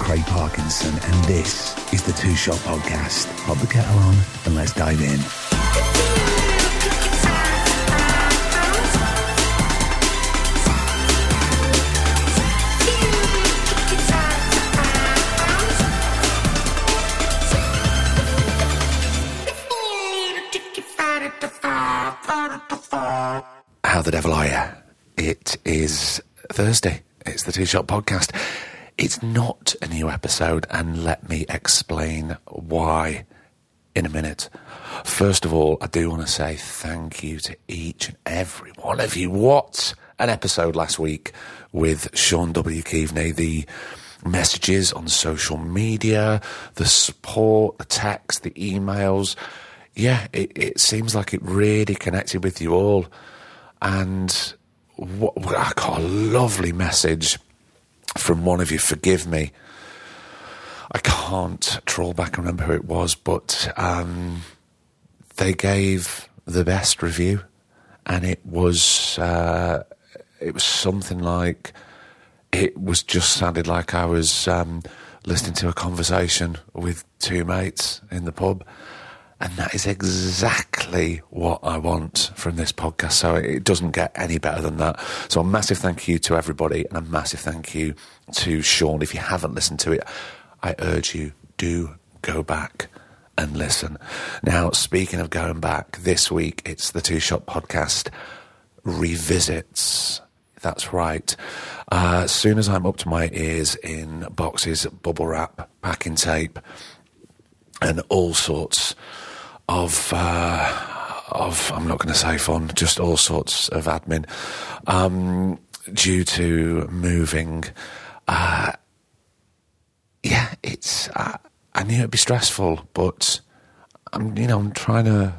Craig Parkinson, and this is the Two Shot Podcast. Pop the kettle on and let's dive in. How the devil are you? It is Thursday. It's the Two Shot Podcast. It's not a new episode, and let me explain why in a minute. First of all, I do want to say thank you to each and every one of you. What an episode last week with Sean W. Keeveney. The messages on social media, the support, the text, the emails. Yeah, it seems like it really connected with you all. And I got a lovely message from one of you. Forgive me, I can't trawl back and remember who it was, but they gave the best review, and it was something like, it was just sounded like I was listening to a conversation with two mates in the pub. And that is exactly what I want from this podcast. So it doesn't get any better than that. So a massive thank you to everybody, and a massive thank you to Sean. If you haven't listened to it, I urge you, do go back and listen. Now, speaking of going back, this week it's the Two Shot Podcast revisits. That's right. As soon as I'm up to my ears in boxes, bubble wrap, packing tape, and all sorts of I'm not going to say fun, just all sorts of admin, due to moving. I knew it'd be stressful, but I'm trying to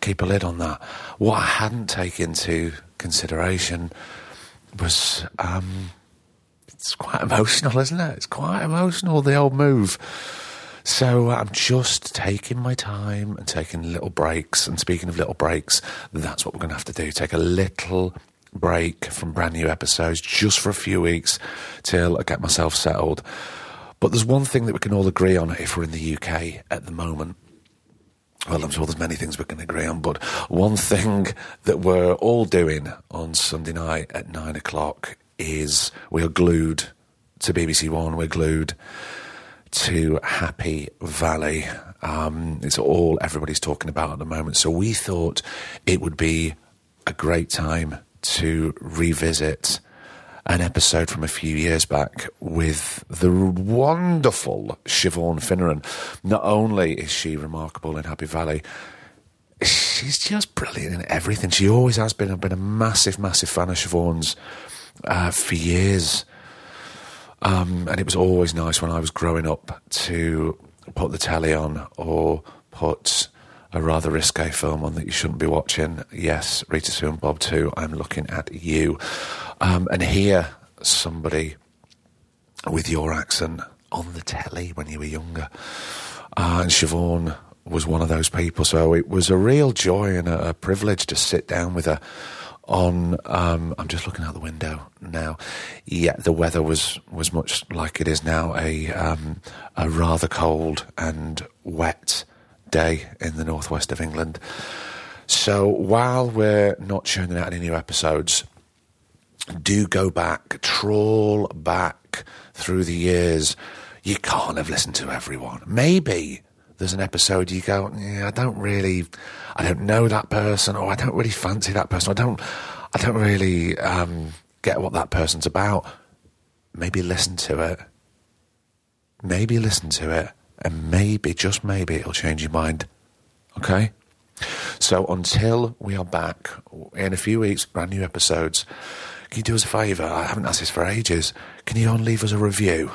keep a lid on that. What I hadn't taken into consideration was, it's quite emotional, isn't it? It's quite emotional, the old move. So I'm just taking my time and taking little breaks. And speaking of little breaks, that's what we're going to have to do. Take a little break from brand new episodes just for a few weeks till I get myself settled. But there's one thing that we can all agree on if we're in the UK at the moment. Well, I'm sure there's many things we can agree on, but one thing that we're all doing on Sunday night at 9:00 is we are glued to BBC One. We're glued to Happy Valley. It's all everybody's talking about at the moment. So we thought it would be a great time to revisit an episode from a few years back with the wonderful Siobhan Finneran. Not only is she remarkable in Happy Valley, she's just brilliant in everything. She always has been. I've been a massive, massive fan of Siobhan's for years. And it was always nice when I was growing up to put the telly on or put a rather risque film on that you shouldn't be watching. Yes, Rita Sue and Bob Too, I'm looking at you. And hear somebody with your accent on the telly when you were younger. And Siobhan was one of those people. So it was a real joy and a privilege to sit down with her. I'm just looking out the window now. Yeah, the weather was much like it is now, a rather cold and wet day in the northwest of England. So while we're not churning out any new episodes, do go back, trawl back through the years. You can't have listened to everyone. Maybe there's an episode you go, yeah, I don't know that person, or I don't really fancy that person, I don't really get what that person's about. Maybe listen to it, and maybe, just maybe, it'll change your mind, okay? So until we are back in a few weeks, brand new episodes, can you do us a favour? I haven't asked this for ages. Can you leave us a review?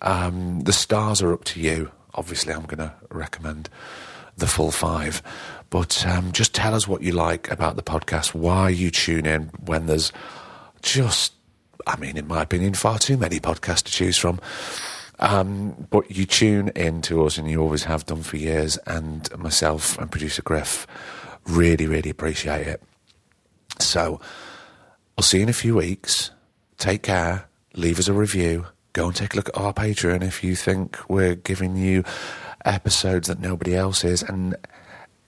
The stars are up to you. Obviously, I'm going to recommend the full 5. But just tell us what you like about the podcast, why you tune in when there's in my opinion, far too many podcasts to choose from. But you tune in to us, and you always have done for years, and myself and producer Griff really, really appreciate it. So I'll see you in a few weeks. Take care. Leave us a review. go and take a look at our Patreon if you think we're giving you episodes that nobody else is and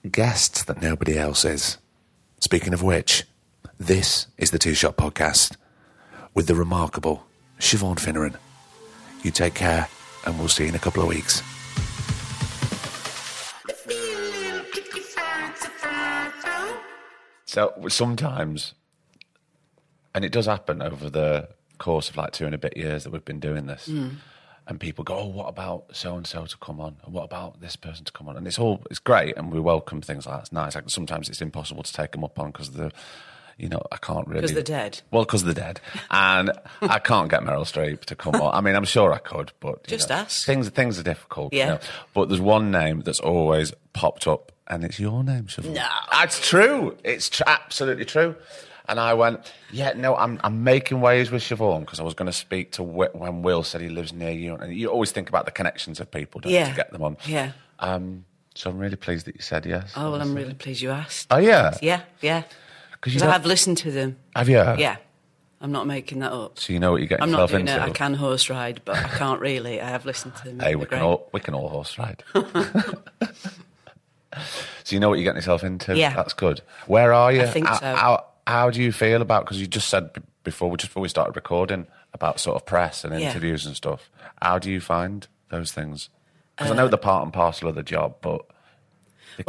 guests that nobody else is. Speaking of which, this is the Two Shot Podcast with the remarkable Siobhan Finneran. You take care, and we'll see you in a couple of weeks. So sometimes, and it does happen over the course of like 2 and a bit years that we've been doing this, and people go, oh, what about so-and-so to come on? And what about this person to come on? And it's great, and we welcome things like that. It's nice. Like, sometimes it's impossible to take them up on because I can't really... Because they're dead. Well, because they're dead. And I can't get Meryl Streep to come on. I mean, I'm sure I could, but... Just ask. Things are difficult. Yeah. You know? But there's one name that's always popped up, and it's your name, Siobhan. No. It's true. It's absolutely true. And I went, I'm making waves with Siobhan, because I was going to speak to when Will said he lives near you. And you always think about the connections of people, don't you, to get them on. Yeah. So I'm really pleased that you said yes. Oh, well, I'm really pleased you asked. Oh, yeah? Yeah. Because I've listened to them. Have you? Yeah. I'm not making that up. So you know what you get yourself into. I'm not doing it. I can horse ride, but I can't really. I have listened to them. Hey, we can all horse ride. So you know what you're getting yourself into? Yeah. That's good. Where are you? I think so. How do you feel about, because you just said before we started recording, about sort of press and interviews and stuff. How do you find those things? Because I know they're part and parcel of the job, but...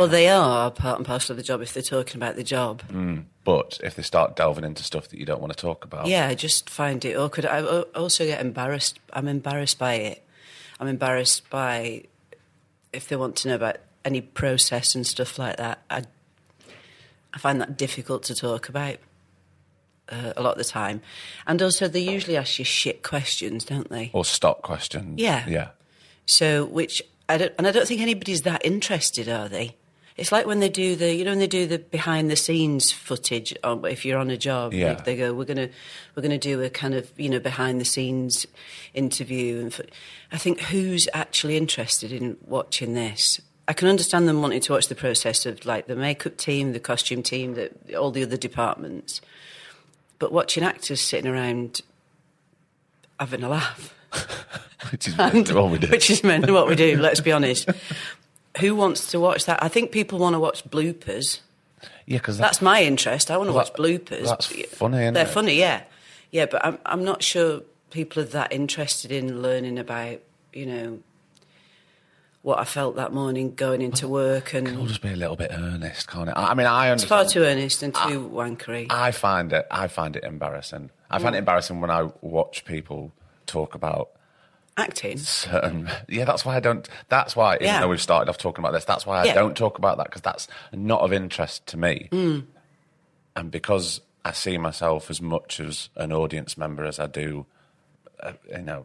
They are part and parcel of the job if they're talking about the job. Mm. But if they start delving into stuff that you don't want to talk about... Yeah, I just find it awkward. I also get embarrassed. I'm embarrassed by it. I'm embarrassed by if they want to know about any process and stuff like that. I find that difficult to talk about a lot of the time. And also they usually ask you shit questions, don't they? Or stock questions. Yeah. So, which... I don't think anybody's that interested, are they? It's like when they do the, when they do the behind the scenes footage. If you're on a job, they go, we're gonna do a kind of behind the scenes interview. And I think who's actually interested in watching this? I can understand them wanting to watch the process of like the makeup team, the costume team, all the other departments. But watching actors sitting around having a laugh. Which is meant what we do, let's be honest. Who wants to watch that? I think people want to watch bloopers. Yeah, because that's my interest. I want to watch bloopers. That's funny, isn't it? They're funny, yeah. Yeah, but I'm not sure people are that interested in learning about, what I felt that morning going into work. And it can all just be a little bit earnest, can't it? I mean, I understand. It's far too earnest and too wankery. I find it embarrassing. I find it embarrassing when I watch people talk about acting. That's why I don't. That's why, even though we've started off talking about this, that's why I don't talk about that, because that's not of interest to me. Mm. And because I see myself as much as an audience member as I do, an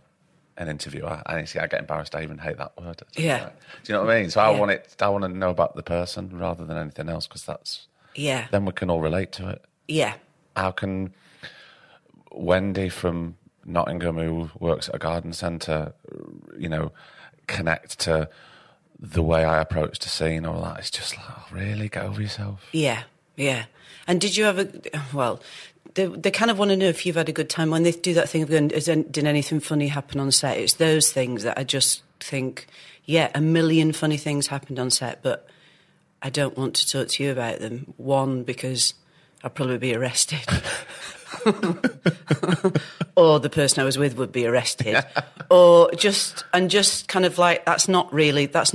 interviewer. And I get embarrassed. I even hate that word. Yeah. Right? Do you know what I mean? So I want it. I want to know about the person rather than anything else, because that's. Yeah. Then we can all relate to it. Yeah. How can Wendy from Nottingham, who works at a garden centre, connect to the way I approach the scene or that? It's just like, oh, really? Get over yourself. Yeah. And did you ever... Well, they kind of want to know if you've had a good time when they do that thing of going, did anything funny happen on set? It's those things that I just think, a million funny things happened on set, but I don't want to talk to you about them. One, because I'll probably be arrested. Or the person I was with would be arrested, or just kind of like that's not really what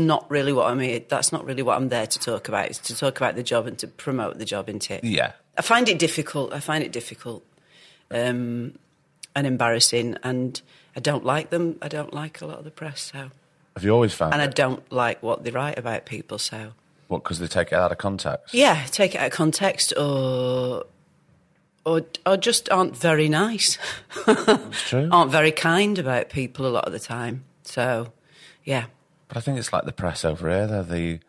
I'm here. That's not really what I'm there to talk about. It's to talk about the job and to promote the job, isn't it? Yeah, I find it difficult, and embarrassing, and I don't like them. I don't like a lot of the press. So have you always found? And I don't like what they write about people. So what? Because they take it out of context. Yeah, take it out of context, or just aren't very nice. That's true. Aren't very kind about people a lot of the time. So, yeah. But I think it's like the press over here. They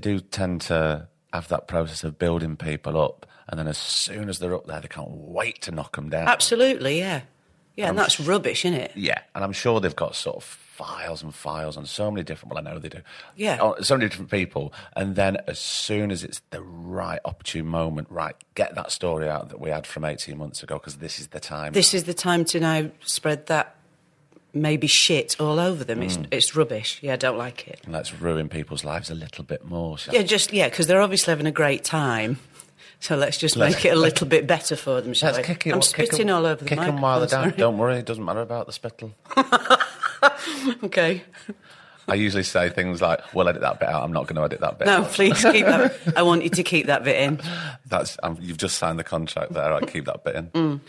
do tend to have that process of building people up, and then as soon as they're up there, they can't wait to knock them down. Absolutely, yeah. Yeah, and that's rubbish, isn't it? Yeah, and I'm sure they've got sort of files and files on so many different... Well, I know they do. Yeah. So many different people. And then as soon as it's the right opportune moment, right, get that story out that we had from 18 months ago, because this is the time. This is the time to now spread that maybe shit all over them. It's rubbish. Yeah, I don't like it. And let's ruin people's lives a little bit more. Because they're obviously having a great time. So let's just make it a little bit better for them, shall we? Kick it. I'm spitting all over the microphone. Kick them while they're down. Don't worry, it doesn't matter about the spittle. Okay. I usually say things like, we'll edit that bit out. I'm not going to edit that bit out. No, please keep that. I want you to keep that bit in. You've just signed the contract there. I'll keep that bit in.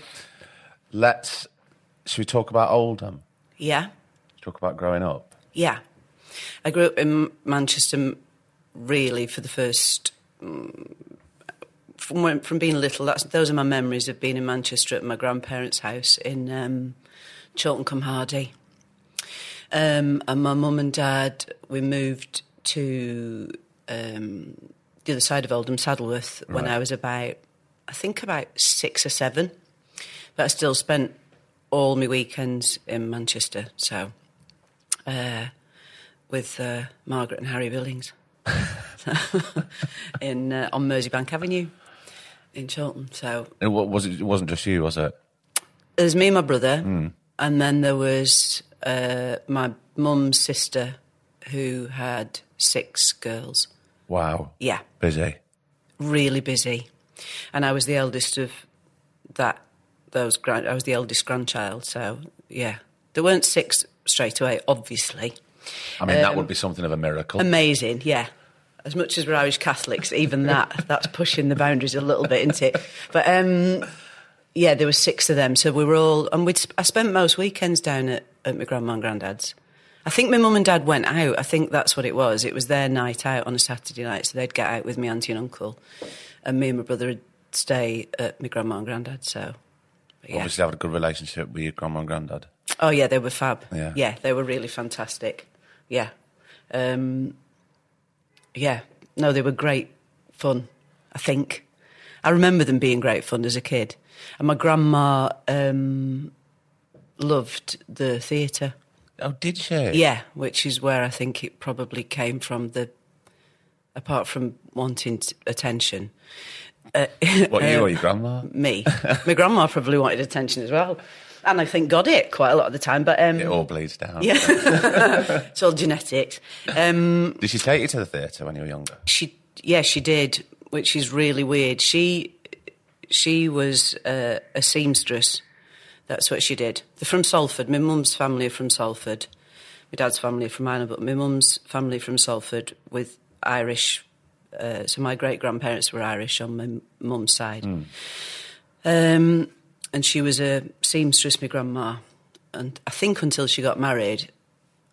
Should we talk about Oldham? Yeah. Talk about growing up? Yeah. I grew up in Manchester, really, for the first... From being little, those are my memories of being in Manchester at my grandparents' house in Chorlton-cum-Hardy. And my mum and dad, we moved to the other side of Oldham, Saddleworth, when I was about 6 or 7. But I still spent all my weekends in Manchester, so with Margaret and Harry Billings on Merseybank Avenue. In Chorlton, so... It wasn't just you, was it? It was me and my brother, and then there was my mum's sister who had 6 girls. Wow. Yeah. Busy. Really busy. And I was the eldest of I was the eldest grandchild, so, yeah. There weren't 6 straight away, obviously. I mean, that would be something of a miracle. Amazing, yeah. As much as we're Irish Catholics, even that's pushing the boundaries a little bit, isn't it? But, there were 6 of them, so we were all... And I spent most weekends down at my grandma and granddad's. I think my mum and dad went out. I think that's what it was. It was their night out on a Saturday night, so they'd get out with my auntie and uncle, and me and my brother would stay at my grandma and granddad's, so... Yeah. Obviously, I had a good relationship with your grandma and granddad. Oh, yeah, they were fab. Yeah, they were really fantastic. Yeah. Yeah, no, they were great fun, I think. I remember them being great fun as a kid. And my grandma loved the theatre. Oh, did she? Yeah, which is where I think it probably came from, apart from wanting attention. What, you or your grandma? Me. My grandma probably wanted attention as well. And I think got it quite a lot of the time. But it all bleeds down. Yeah, it's all genetics. Did she take you to the theatre when you were younger? She did, which is really weird. She was a seamstress. That's what she did. They're from Salford. My mum's family are from Salford. My dad's family are from Ireland, but my mum's family from Salford with Irish. So my great-grandparents were Irish on my mum's side. And she was a seamstress, my grandma, and I think until she got married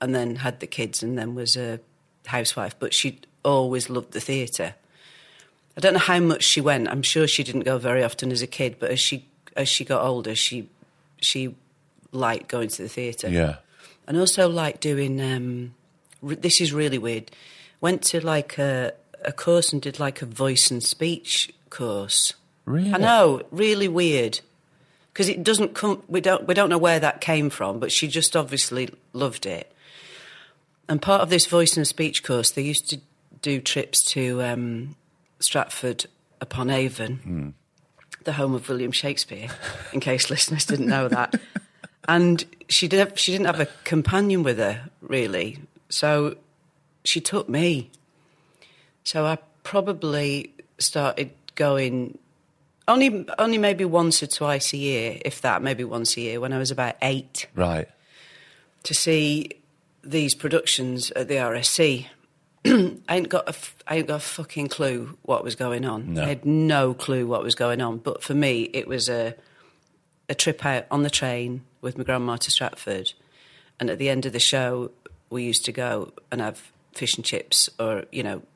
and then had the kids and then was a housewife. But she always loved the theatre. I don't know how much she went. I'm sure she didn't go very often as a kid, but as she got older, she liked going to the theatre. Yeah. And also liked doing... this is really weird. Went to a course and did a voice and speech course. Really? I know, really weird. Because it doesn't come... We don't know where that came from, but she just obviously loved it. And part of this voice and speech course, they used to do trips to Stratford-upon-Avon, the home of William Shakespeare, in case listeners didn't know that. And she didn't have a companion with her, really. So she took me. So I probably started going... Only maybe once or twice a year, if that, maybe once a year, when I was about 8. Right. To see these productions at the RSC. I ain't got a fucking clue what was going on. No. I had no clue what was going on. But for me, it was a trip out on the train with my grandma to Stratford. And at the end of the show, we used to go and have fish and chips or,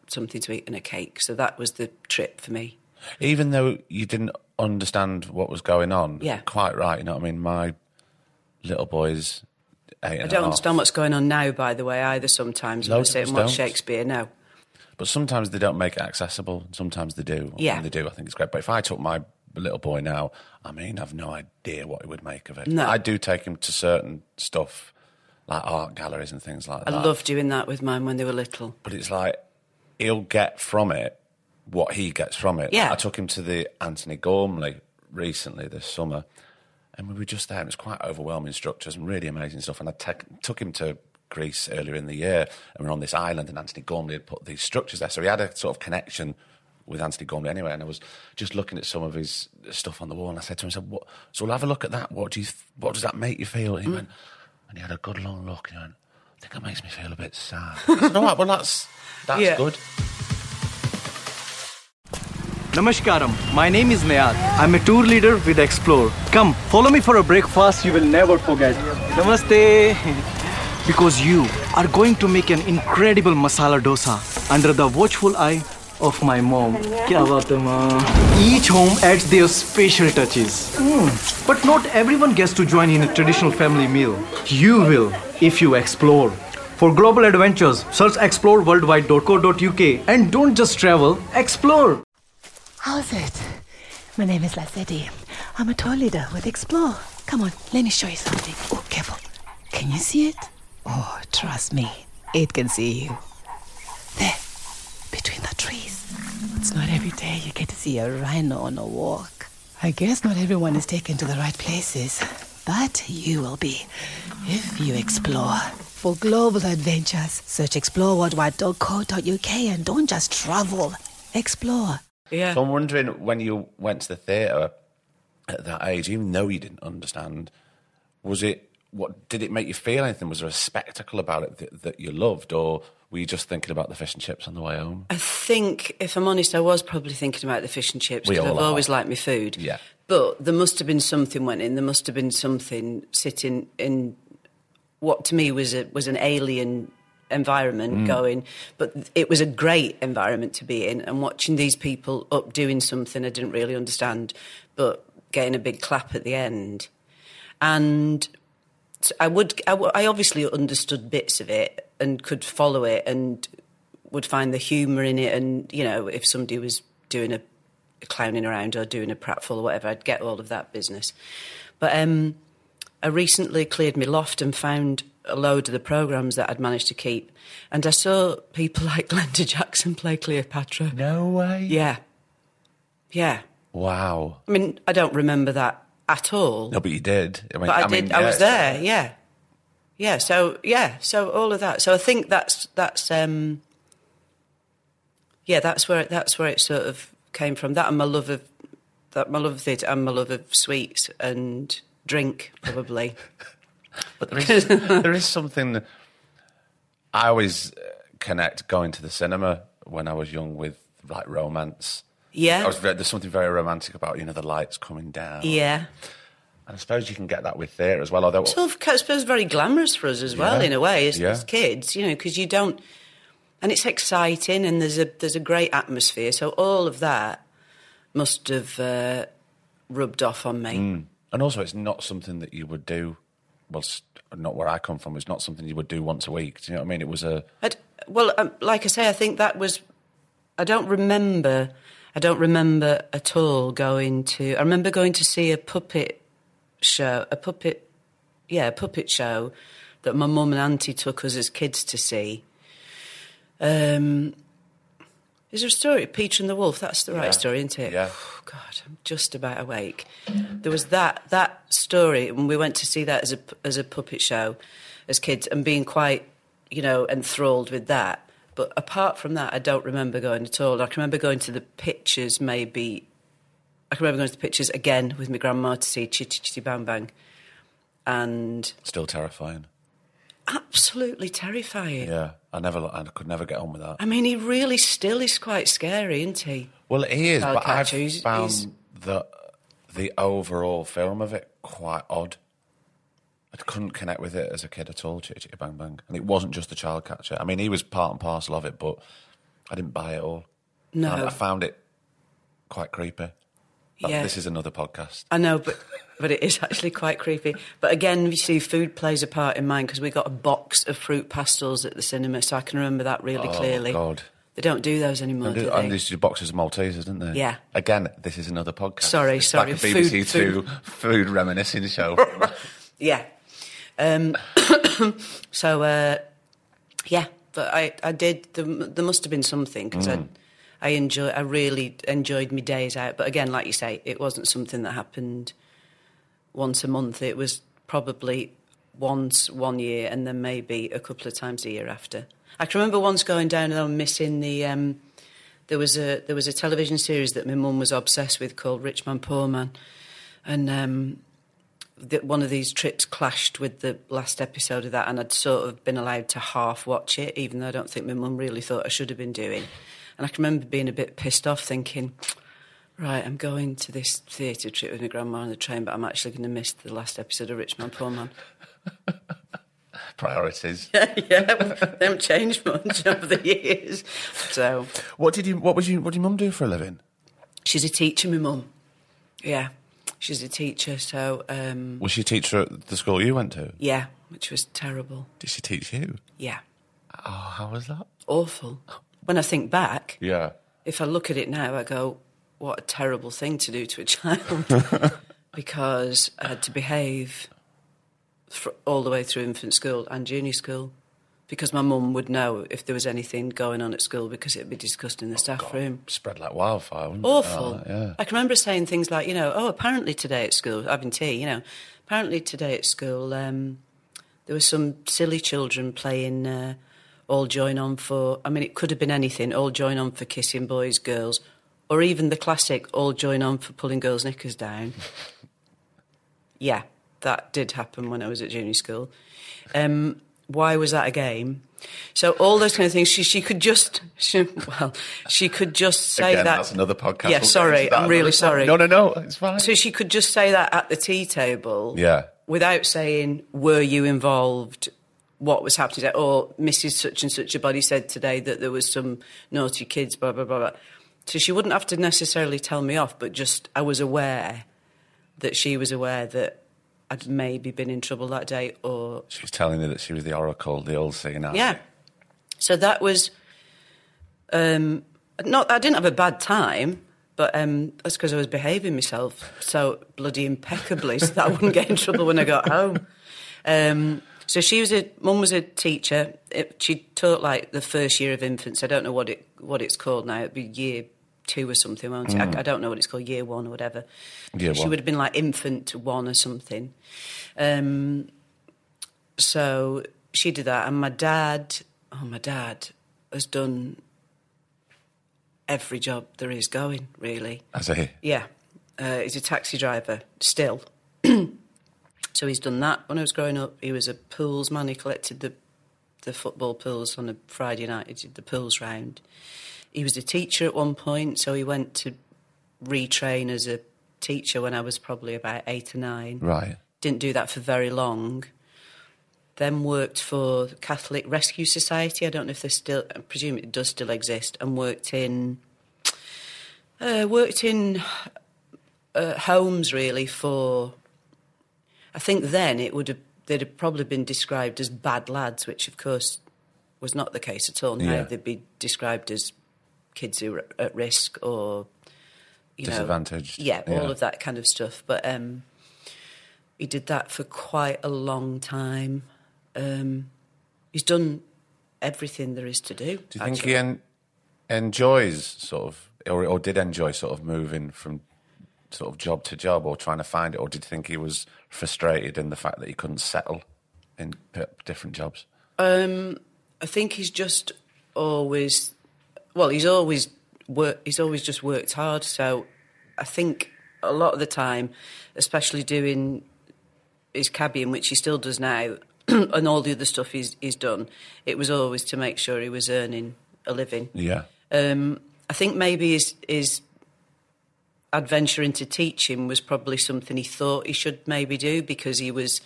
something to eat and a cake. So that was the trip for me. Even though you didn't understand what was going on, yeah, quite right, you know what I mean? My little boy's 8 and a half. I don't understand what's going on now, by the way, either sometimes. When I sit and watch Shakespeare, no. But sometimes they don't make it accessible, sometimes they do. Yeah. When they do, I think it's great. But if I took my little boy now, I mean, I've no idea what he would make of it. No. I do take him to certain stuff, like art galleries and things like that. I loved doing that with mine when they were little. But it's like, he'll get from it what he gets from it. Yeah. I took him to the Anthony Gormley recently this summer, And we were just there, and it was quite overwhelming structure, some really amazing stuff. And I took him to Greece earlier in the year, and we were on this island, and Anthony Gormley had put these structures there. So he had a sort of connection with Anthony Gormley anyway, and I was just looking at some of his stuff on the wall, and I said to him, so we'll have a look at that. What does that make you feel? And he went, and he had a good long look, and he went, I think that makes me feel a bit sad. I said, all right, well, that's yeah. good. Namaskaram, my name is Neyad. I'm a tour leader with Explore. Come, follow me for a breakfast you will never forget. Namaste. Because you are going to make an incredible masala dosa under the watchful eye of my mom. Kya baat hai, mom? Each home adds their special touches. But not everyone gets to join in a traditional family meal. You will if you explore. For global adventures, search exploreworldwide.co.uk and don't just travel, explore. How's it? My name is Lasedi. I'm a tour leader with Explore. Come on, let me show you something. Oh, careful. Can you see it? Oh, trust me. It can see you. There, between the trees. It's not every day you get to see a rhino on a walk. I guess not everyone is taken to the right places. But you will be, if you explore. For global adventures, search exploreworldwide.co.uk and don't just travel. Explore. Yeah. So I'm wondering, when you went to the theatre at that age, even though you didn't understand, did it make you feel anything? Was there a spectacle about it that you loved, or were you just thinking about the fish and chips on the way home? I think, if I'm honest, I was probably thinking about the fish and chips because I've always liked my food. Yeah. But there must have been something went in. There must have been something sitting in what to me was an alien environment going, but it was a great environment to be in, and watching these people up doing something I didn't really understand, but getting a big clap at the end. And I obviously understood bits of it and could follow it and would find the humour in it, and, you know, if somebody was doing a clowning around or doing a pratfall or whatever, I'd get all of that business. But I recently cleared my loft and found a load of the programmes that I'd managed to keep. And I saw people like Glenda Jackson play Cleopatra. No way. Yeah. Yeah. Wow. I mean, I don't remember that at all. No, but you did. I mean, did. Yes. I was there, yeah. Yeah, so all of that. So I think that's where it sort of came from. That and my love of theatre and my love of sweets and drink, probably. But there is something. I always connect going to the cinema when I was young with, like, romance. Yeah. There's something very romantic about, you know, the lights coming down. Yeah. And I suppose you can get that with theatre as well. Although I suppose very glamorous for us as well, in a way, as kids, you know, because you don't. And it's exciting, and there's a great atmosphere. So all of that must have rubbed off on me. And also, it's not something that you would do. Well, not where I come from. It's not something you would do once a week. Do you know what I mean? It was a... like I say, I think that was... I don't remember at all going to... I remember going to see a puppet show that my mum and auntie took us as kids to see. Is there a story? Peter and the Wolf, that's the right story, isn't it? Yeah. Oh, God, I'm just about awake. There was that story, and we went to see that as a puppet show as kids, and being quite, you know, enthralled with that. But apart from that, I don't remember going at all. I can remember going to the pictures, maybe. I can remember going to the pictures again with my grandma to see Chitty Chitty Bang Bang. And... Still terrifying. Absolutely terrifying. Yeah, I could never get on with that. I mean, he really still is quite scary, isn't he? Well, he is, but I've found the overall film of it quite odd. I couldn't connect with it as a kid at all, Chitty Chitty Bang Bang. And it wasn't just the child catcher. I mean, he was part and parcel of it, but I didn't buy it all. No. And I found it quite creepy. Yeah. This is another podcast. I know, but it is actually quite creepy. But again, you see, food plays a part in mine, because we got a box of fruit pastels at the cinema, so I can remember that really clearly. Oh, God. They don't do those anymore, do they? And they used to do boxes of Maltesers, didn't they? Yeah. Again, this is another podcast. Sorry. Like a BBC Two food reminiscing show. Yeah. But I did... There must have been something, because I really enjoyed my days out. But again, like you say, it wasn't something that happened once a month. It was probably once one year and then maybe a couple of times a year after. I can remember once going down and missing the... There was a television series that my mum was obsessed with called Rich Man, Poor Man, and one of these trips clashed with the last episode of that, and I'd sort of been allowed to half watch it, even though I don't think my mum really thought I should have been doing. And I can remember being a bit pissed off, thinking, right, I'm going to this theatre trip with my grandma on the train, but I'm actually going to miss the last episode of Rich Man, Poor Man. Priorities. Yeah, they haven't changed much over the years. So, what did your mum do for a living? She's a teacher, my mum. Yeah, she's a teacher. So, was she a teacher at the school you went to? Yeah, which was terrible. Did she teach you? Yeah. Oh, how was that? Awful. When I think back, yeah, if I look at it now, I go, what a terrible thing to do to a child, because I had to behave all the way through infant school and junior school, because my mum would know if there was anything going on at school because it would be discussed in the staff room. Spread like wildfire, wouldn't Awful. It? Awful. Yeah. I can remember saying things like, you know, apparently today at school, having tea, you know, apparently today at school there were some silly children playing all join on for, I mean, it could have been anything, all join on for kissing boys, girls, or even the classic all join on for pulling girls' knickers down. Yeah. That did happen when I was at junior school. Why was that a game? So all those kind of things. She could just say again, that. That's another podcast. Yeah, sorry, I'm really sorry. No, it's fine. So she could just say that at the tea table. Yeah. Without saying, were you involved? What was happening? Or Mrs. Such and Such a body said today that there was some naughty kids. Blah blah blah blah. So she wouldn't have to necessarily tell me off, but just I was aware that she was aware that I'd maybe been in trouble that day, or... She was telling me that she was the oracle, the old seeing eye. Yeah. So that was... I didn't have a bad time, but that's because I was behaving myself so bloody impeccably so that I wouldn't get in trouble when I got home. So Mum was a teacher. She taught, like, the first year of infants. I don't know what it's called now. It'd be year 2 or something, won't it? I don't know what it's called, year 1 or whatever. She would have been like infant 1 or something. So she did that, and my dad has done every job there is going, really. Has he? Yeah. He's a taxi driver, still. So he's done that. When I was growing up, he was a pools man. He collected the football pools on a Friday night. He did the pools round. He was a teacher at one point, so he went to retrain as a teacher when I was probably about 8 or 9. Right. Didn't do that for very long. Then worked for the Catholic Rescue Society. I don't know if they still... I presume it does still exist. And worked in homes, really, for... I think then they'd have probably been described as bad lads, which, of course, was not the case at all. Now they'd be described as... kids who are at risk or, you know... disadvantaged. Yeah, all of that kind of stuff. But he did that for quite a long time. He's done everything there is to do. Do you think he enjoys sort of... Or did enjoy sort of moving from sort of job to job or trying to find it? Or did you think he was frustrated in the fact that he couldn't settle in different jobs? I think he's just always... Well, he's always just worked hard. So I think a lot of the time, especially doing his cabbieing, which he still does now, and all the other stuff he's done, it was always to make sure he was earning a living. Yeah. I think maybe his adventure into teaching was probably something he thought he should maybe do because he was...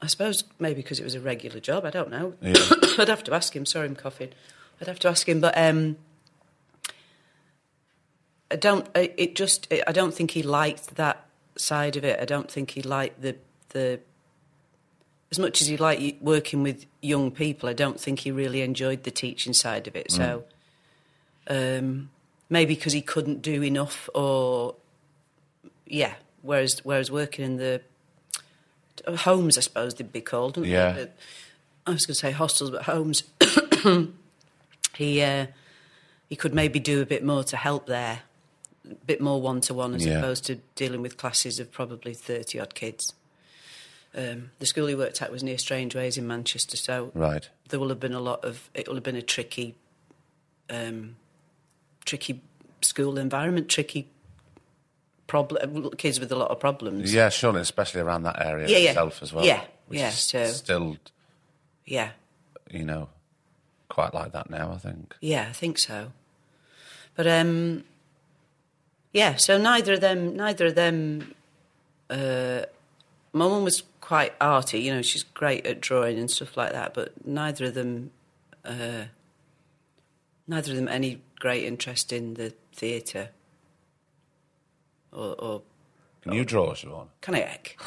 I suppose maybe because it was a regular job, I don't know. Yeah. I'd have to ask him. Sorry, I'm coughing. I'd have to ask him, but I don't think he liked that side of it. I don't think he liked the as much as he liked working with young people. I don't think he really enjoyed the teaching side of it. So maybe because he couldn't do enough, or yeah. Whereas working in the homes, I suppose they'd be called, wouldn't they? I was going to say hostels, but homes. He could maybe do a bit more to help there a bit more one-to-one as opposed to dealing with classes of probably 30-odd kids. The school he worked at was near Strangeways in Manchester, so there will have been a lot of... It will have been a tricky school environment, tricky problem, kids with a lot of problems. Yeah, surely, especially around that area itself as well. Yeah, which is still... Yeah. You know, quite like that now, I think. Yeah, I think so. But, yeah, so neither of them... My mum was quite arty, you know, she's great at drawing and stuff like that, but neither of them any great interest in the theatre. Or can you draw, Siobhan? Can I heck?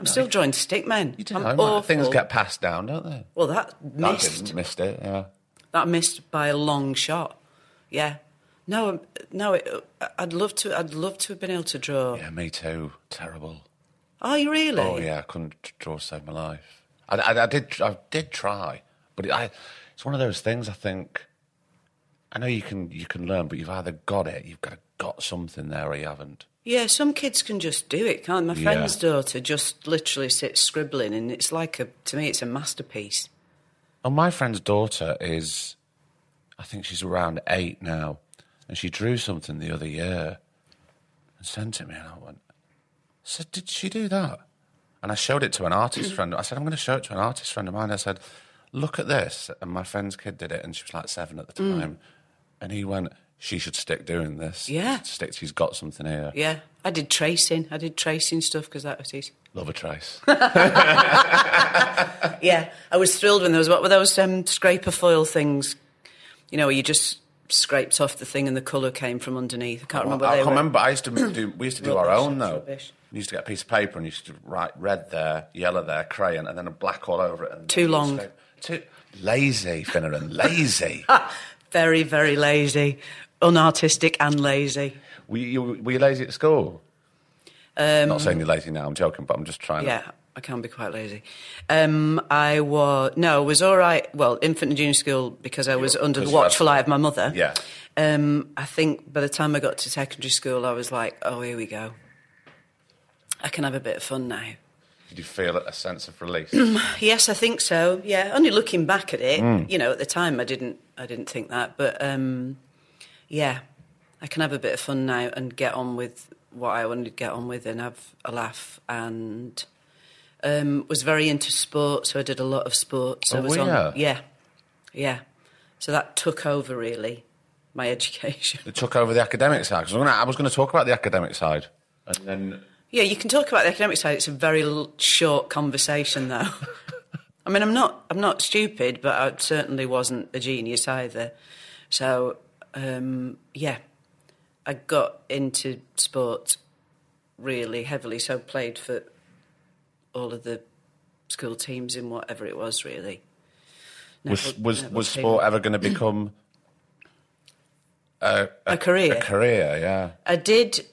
I'm still drawing stickmen. You do know, things get passed down, don't they? Well, that missed it, yeah. That missed by a long shot, yeah. No, I'd love to have been able to draw. Yeah, me too. Terrible. Are you really? Oh yeah, I couldn't draw to save my life. I did try, but it's one of those things. I think I know you can learn, but you've either got it, you've got something there, or you haven't. Yeah, some kids can just do it, can't they? My friend's daughter just literally sits scribbling, and it's like to me it's a masterpiece. Oh, my friend's daughter is, I think she's around 8 now, and she drew something the other year and sent it me, and I went, I said, did she do that? And I showed it to an artist friend. I said, I'm going to show it to an artist friend of mine. I said, look at this. And my friend's kid did it, and she was like 7 at the time. Mm. And he went, she should stick doing this. Yeah. She's got something here. Yeah. I did tracing stuff because that was easy. Love a trace. Yeah. I was thrilled when there was, what were those scraper foil things, you know, where you just... scraped off the thing and the colour came from underneath. I can't remember. I used to do. We used to do rubbish, our own though. Rubbish. We used to get a piece of paper and you used to write red there, yellow there, crayon, and then a black all over it. And too long. Too lazy, Finneran. Lazy. Very, very lazy. Unartistic and lazy. Were you lazy at school? I'm not saying you're lazy now. I'm joking, but I'm just trying. Yeah, I can be quite lazy. I was all right. Well, infant and junior school because I was under the watchful eye of my mother. Yeah. I think by the time I got to secondary school, I was like, oh, here we go. I can have a bit of fun now. Did you feel a sense of relief? Yes, I think so. Yeah. Only looking back at it, you know, at the time I didn't think that, but yeah, I can have a bit of fun now and get on with what I wanted to get on with and have a laugh and. Was very into sports, so I did a lot of sports. Yeah. So that took over, really, my education. It took over the academic side, because I was going to talk about the academic side. And then... Yeah, you can talk about the academic side. It's a very short conversation, though. I mean, I'm not stupid, but I certainly wasn't a genius either. So, yeah, I got into sport really heavily, so played for... all of the school teams in whatever it was, really. Was sport ever going to become a career? A career, yeah. I did,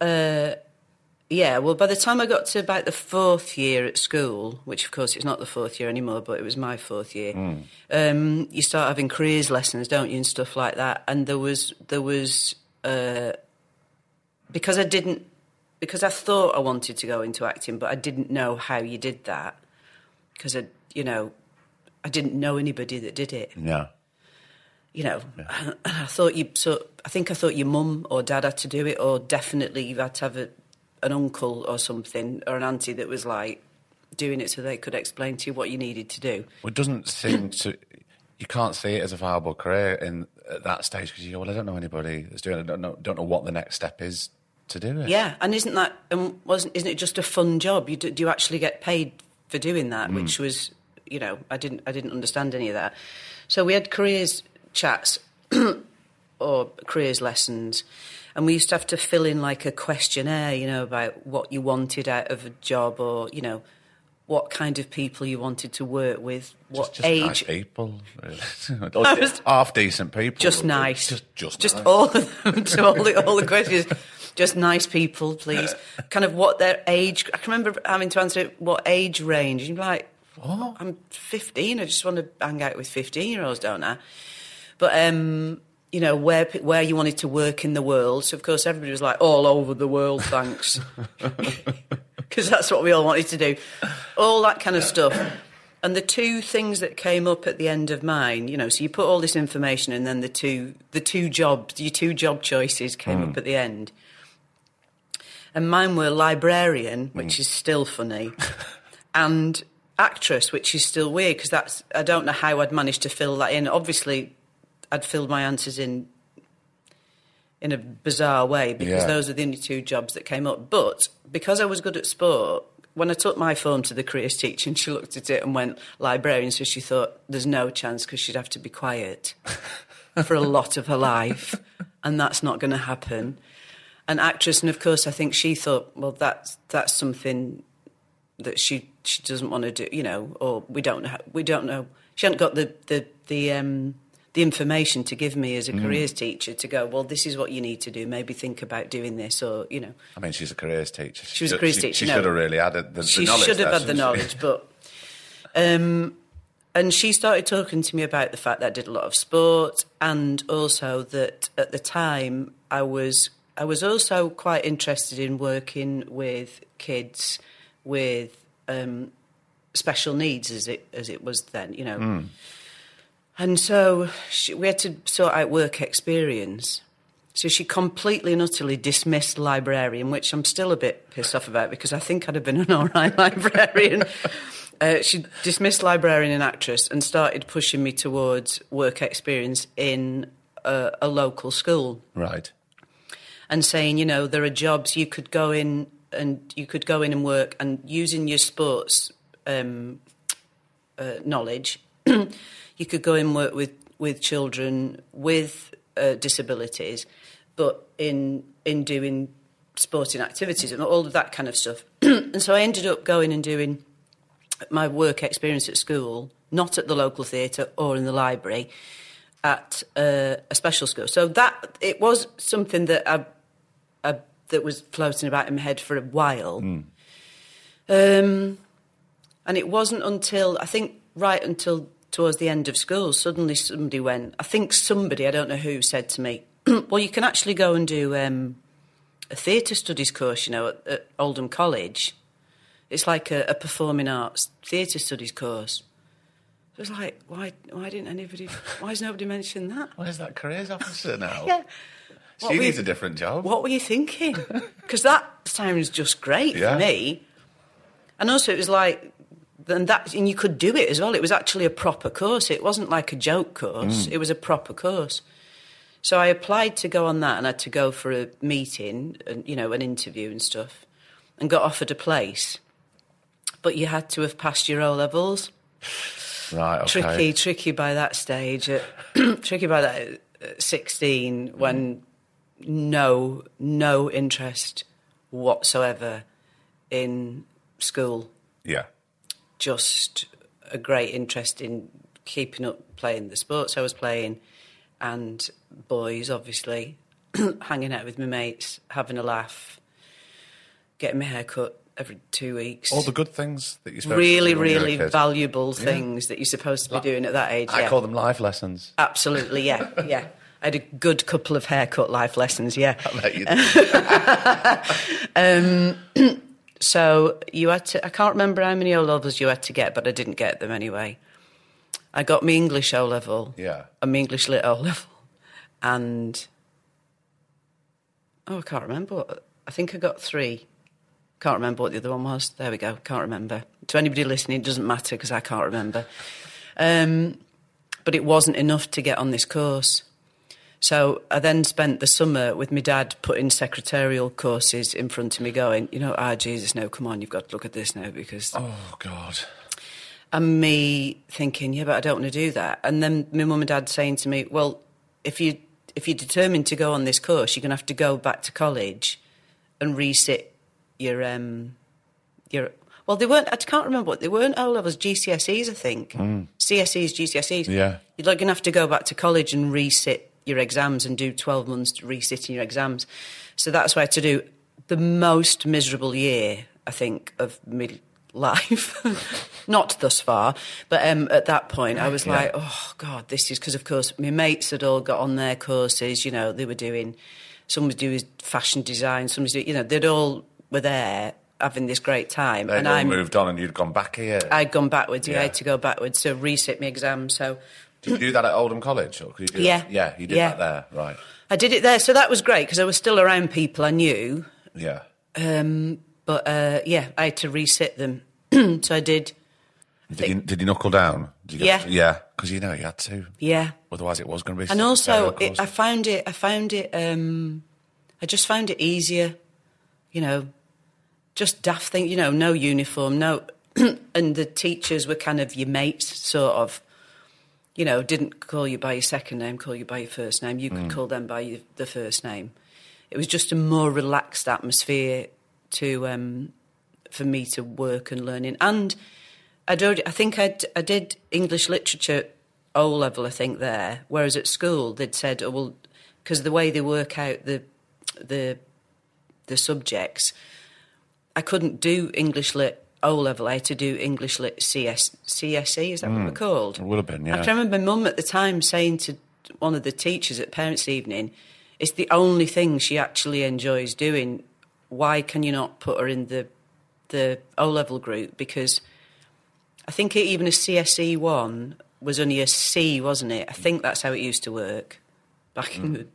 yeah. Well, by the time I got to about the 4th year at school, which, of course, it's not the 4th year anymore, but it was my 4th year, you start having careers lessons, don't you, and stuff like that. And there was because I didn't, because I thought I wanted to go into acting, but I didn't know how you did that because, I didn't know anybody that did it. Yeah. You know, yeah. I think I thought your mum or dad had to do it, or definitely you had to have an uncle or something or an auntie that was, like, doing it so they could explain to you what you needed to do. Well, it doesn't seem to... You can't see it as a viable career at that stage because you go, well, I don't know anybody that's doing it. I don't know what the next step is. To do it, yeah, and isn't it just a fun job? Do you actually get paid for doing that? Which was, I didn't understand any of that. So we had careers chats or careers lessons, and we used to have to fill in like a questionnaire, about what you wanted out of a job, or what kind of people you wanted to work with, what just age nice people, really. Half decent people, just nice, just nice. All of them, to all the questions. Just nice people, please. Kind of what their age... I can remember having to answer what age range. And you're like, what? I'm 15. I just want to hang out with 15-year-olds, don't I? But you know, where you wanted to work in the world. So, of course, everybody was like, all over the world, thanks. Because that's what we all wanted to do. All that kind of stuff. And the two things that came up at the end of mine, you know, so you put all this information and then your two job choices came up at the end. And mine were librarian, which is still funny, and actress, which is still weird, because that's, I don't know how I'd managed to fill that in. Obviously, I'd filled my answers in a bizarre way, because those were the only two jobs that came up. But because I was good at sport, when I took my phone to the careers teacher and she looked at it and went, librarian, so she thought, there's no chance, because she'd have to be quiet for a lot of her life, and that's not going to happen. An actress, and of course I think she thought, well, that's something that she doesn't want to do, you know, or we don't know. She hadn't got the information to give me as a careers teacher to go, well, this is what you need to do, maybe think about doing this, or, you know. I mean, she's a careers teacher. She was a careers teacher. She should have really had the knowledge. She should have had the knowledge, but... and she started talking to me about the fact that I did a lot of sport, and also that at the time I was also quite interested in working with kids with special needs, as it was then, you know. Mm. And so we had to sort out work experience. So she completely and utterly dismissed librarian, which I'm still a bit pissed off about, because I think I'd have been an all right librarian. She dismissed librarian and actress and started pushing me towards work experience in a local school. Right. And saying, you know, there are jobs you could go in and work, and using your sports knowledge... You could go and work with children with disabilities, but in doing sporting activities and all of that kind of stuff. And so I ended up going and doing my work experience at school, not at the local theatre or in the library, at a special school. So that it was something that that was floating about in my head for a while. Mm. And it wasn't until, I think, right until... towards the end of school, suddenly somebody went... I think somebody, I don't know who, said to me, well, you can actually go and do a theatre studies course, you know, at Oldham College. It's like a performing arts theatre studies course. So it was like, why didn't anybody... Why has nobody mentioned that? Where's that careers officer now? Yeah. She needs a different job. What were you thinking? Because that sounds just great for me. And also it was like... And you could do it as well. It was actually a proper course. It wasn't like a joke course. It was a proper course. So I applied to go on that, and I had to go for a meeting and, you know, an interview and stuff, and got offered a place. But you had to have passed your O levels. Right. Okay. Tricky by that stage. Tricky by that at 16, when no interest whatsoever in school. Yeah. Just a great interest in keeping up playing the sports I was playing, and boys, obviously, hanging out with my mates, having a laugh, getting my hair cut every 2 weeks. All the good things that you're supposed to do. Really, really valuable things that you're supposed to be doing at that age. I call them life lessons. Absolutely, yeah, yeah. I had a good couple of haircut life lessons, yeah. I bet you did. So you had to... I can't remember how many O-levels you had to get, but I didn't get them anyway. I got my English O-level. Yeah. And my English Lit O-level. And... I can't remember. I think I got 3. Can't remember what the other one was. There we go. Can't remember. To anybody listening, it doesn't matter, because I can't remember. But it wasn't enough to get on this course. So I then spent the summer with my dad putting secretarial courses in front of me going, you know, Jesus, no, come on, you've got to look at this now, because... Oh, God. And me thinking, yeah, but I don't want to do that. And then my mum and dad saying to me, well, if you're determined to go on this course, you're going to have to go back to college and resit your... Well, they weren't... I can't remember what... They weren't O-levels, GCSEs, I think. CSEs, GCSEs. Yeah. You're going to have to go back to college and resit your exams and do 12 months to resitting your exams. So that's why I had to do the most miserable year, I think, of my life. Not thus far, but at that point I was like, oh God, this is, because of course my mates had all got on their courses, you know, they were doing, some was doing fashion design, some was doing, you know, they'd all were there having this great time. They'd and I moved on and you'd gone back here. I'd gone backwards, I had to go backwards to resit my exam, so... Did you do that at Oldham College? Or could you do that? Yeah, you did that there, right. I did it there, so that was great because I was still around people I knew. Yeah. But, yeah, I had to resit them. So I did... Did you knuckle down? Did you get, yeah. Because, you know, you had to. Yeah. Otherwise it was going to be... And also, I just found it easier, you know, just daft thing, you know, no uniform, no... and the teachers were kind of your mates, sort of. You know, didn't call you by your second name, call you by your first name. You could call them by the first name. It was just a more relaxed atmosphere to for me to work and learn in. And I did English literature O level, I think, there. Whereas at school they'd said, oh, well, because the way they work out the subjects, I couldn't do English lit O-level, I had to do English Lit CSE, is that what we're called? It would have been, yeah. I can remember my mum at the time saying to one of the teachers at parents' evening, it's the only thing she actually enjoys doing. Why can you not put her in the O-level group? Because I think even a CSE one was only a C, wasn't it? I think that's how it used to work back in the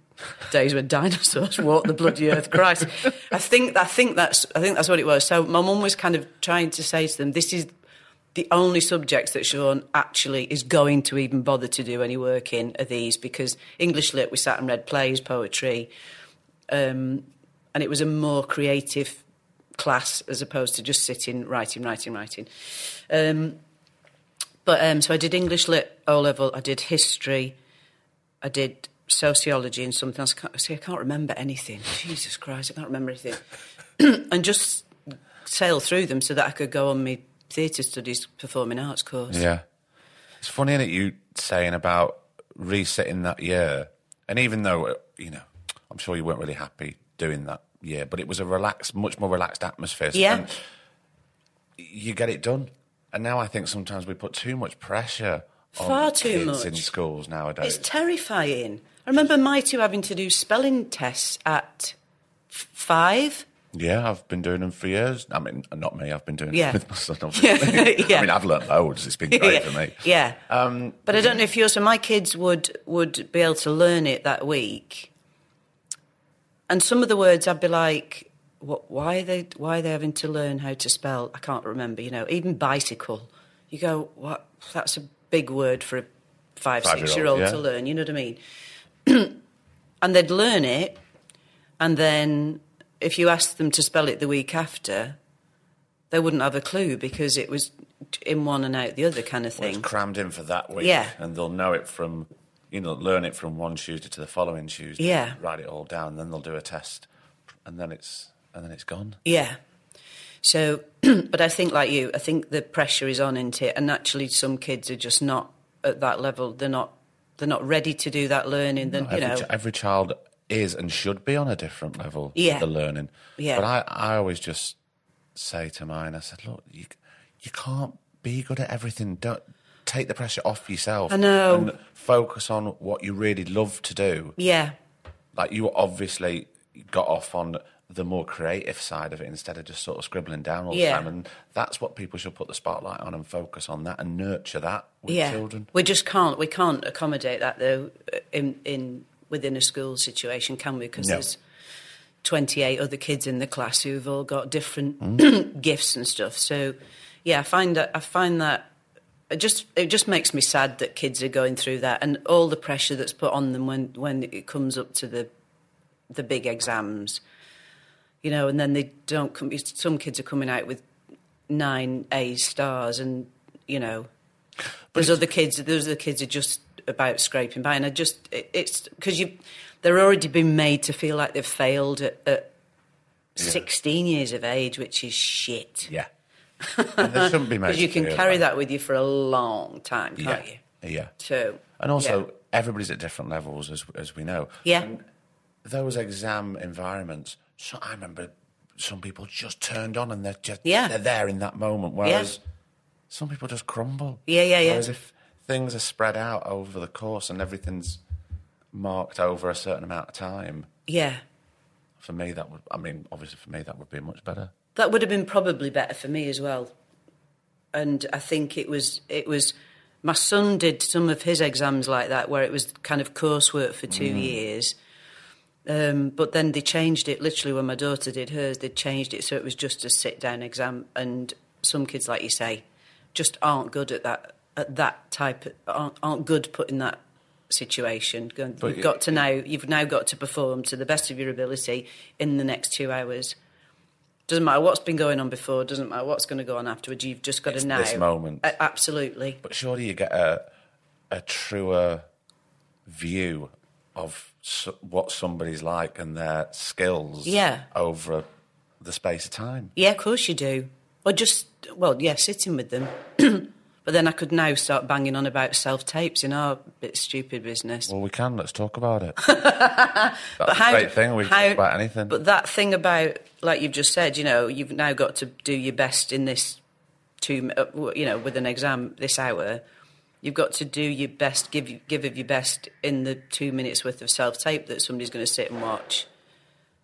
days when dinosaurs walked the bloody earth. Christ, I think that's what it was. So my mum was kind of trying to say to them, this is the only subjects that Siobhan actually is going to even bother to do any work in are these, because English Lit, we sat and read plays, poetry, and it was a more creative class as opposed to just sitting, writing. So I did English Lit O-level, I did history, I did... sociology and something else. I can't remember anything. Jesus Christ, I can't remember anything. And just sail through them so that I could go on my theatre studies performing arts course. Yeah. It's funny, isn't it, you saying about resetting that year. And even though, you know, I'm sure you weren't really happy doing that year, but it was a much more relaxed atmosphere. Yeah. And you get it done. And now I think sometimes we put too much pressure on kids in schools nowadays. It's terrifying. I remember my two having to do spelling tests at 5. Yeah, I've been doing them for years. I mean, not me, I've been doing it with my son, obviously. Yeah. I mean, I've learnt loads. It's been great for me. Yeah. But I don't know if yours... So my kids would be able to learn it that week. And some of the words I'd be like, why are they having to learn how to spell? I can't remember, you know. Even bicycle. You go, what? That's a big word for a 5-6-year-old to learn, you know what I mean? And they'd learn it, and then if you asked them to spell it the week after, they wouldn't have a clue because it was in one and out the other kind of thing. Well, it's crammed in for that week, and they'll know it from, you know, learn it from one Tuesday to the following Tuesday, write it all down, then they'll do a test, and then it's gone. Yeah. So, but I think like you, I think the pressure is on, isn't it? And actually some kids are just not at that level. They're not ready to do that learning. Every child is and should be on a different level of the learning. Yeah. But I always just say to mine, I said, look, you can't be good at everything. Don't take the pressure off yourself. I know. And focus on what you really love to do. Yeah. Like you obviously got off on the more creative side of it instead of just sort of scribbling down all the time. And that's what people should put the spotlight on and focus on that and nurture that with children. We just can't. We can't accommodate that, though, in within a school situation, can we? Because there's 28 other kids in the class who've all got different gifts and stuff. So, yeah, I find that it just makes me sad that kids are going through that and all the pressure that's put on them when it comes up to the big exams. You know, and then they don't come... Some kids are coming out with 9 A stars and, you know... Those other kids are just about scraping by. And I just... It's... Because they're already been made to feel like they've failed at 16 years of age, which is shit. Yeah. And they shouldn't be made. Because you can carry that with you for a long time, can't you? Yeah. So... And also, everybody's at different levels, as we know. Yeah. And those exam environments... So I remember some people just turned on and they're there in that moment, whereas some people just crumble. Yeah. Whereas if things are spread out over the course and everything's marked over a certain amount of time... Yeah. For me, that would... I mean, obviously for me, that would be much better. That would have been probably better for me as well. And I think it was... My son did some of his exams like that, where it was kind of coursework for 2 years... but then they changed it, literally when my daughter did hers, they changed it so it was just a sit-down exam, and some kids, like you say, just aren't good at that type, aren't good put in that situation. You've now got to perform to the best of your ability in the next 2 hours. Doesn't matter what's been going on before, doesn't matter what's going to go on afterwards, you've just got to now. This moment. Absolutely. But surely you get a truer view of what somebody's like and their skills over the space of time. Yeah, of course you do. Or just, sitting with them. But then I could now start banging on about self-tapes in our bit stupid business. Well, we can. Let's talk about it. That's a great thing. We can talk about anything. But that thing about, like you've just said, you've now got to do your best in this, with an exam this hour... You've got to do your best, give of your best in the 2 minutes worth of self-tape that somebody's going to sit and watch.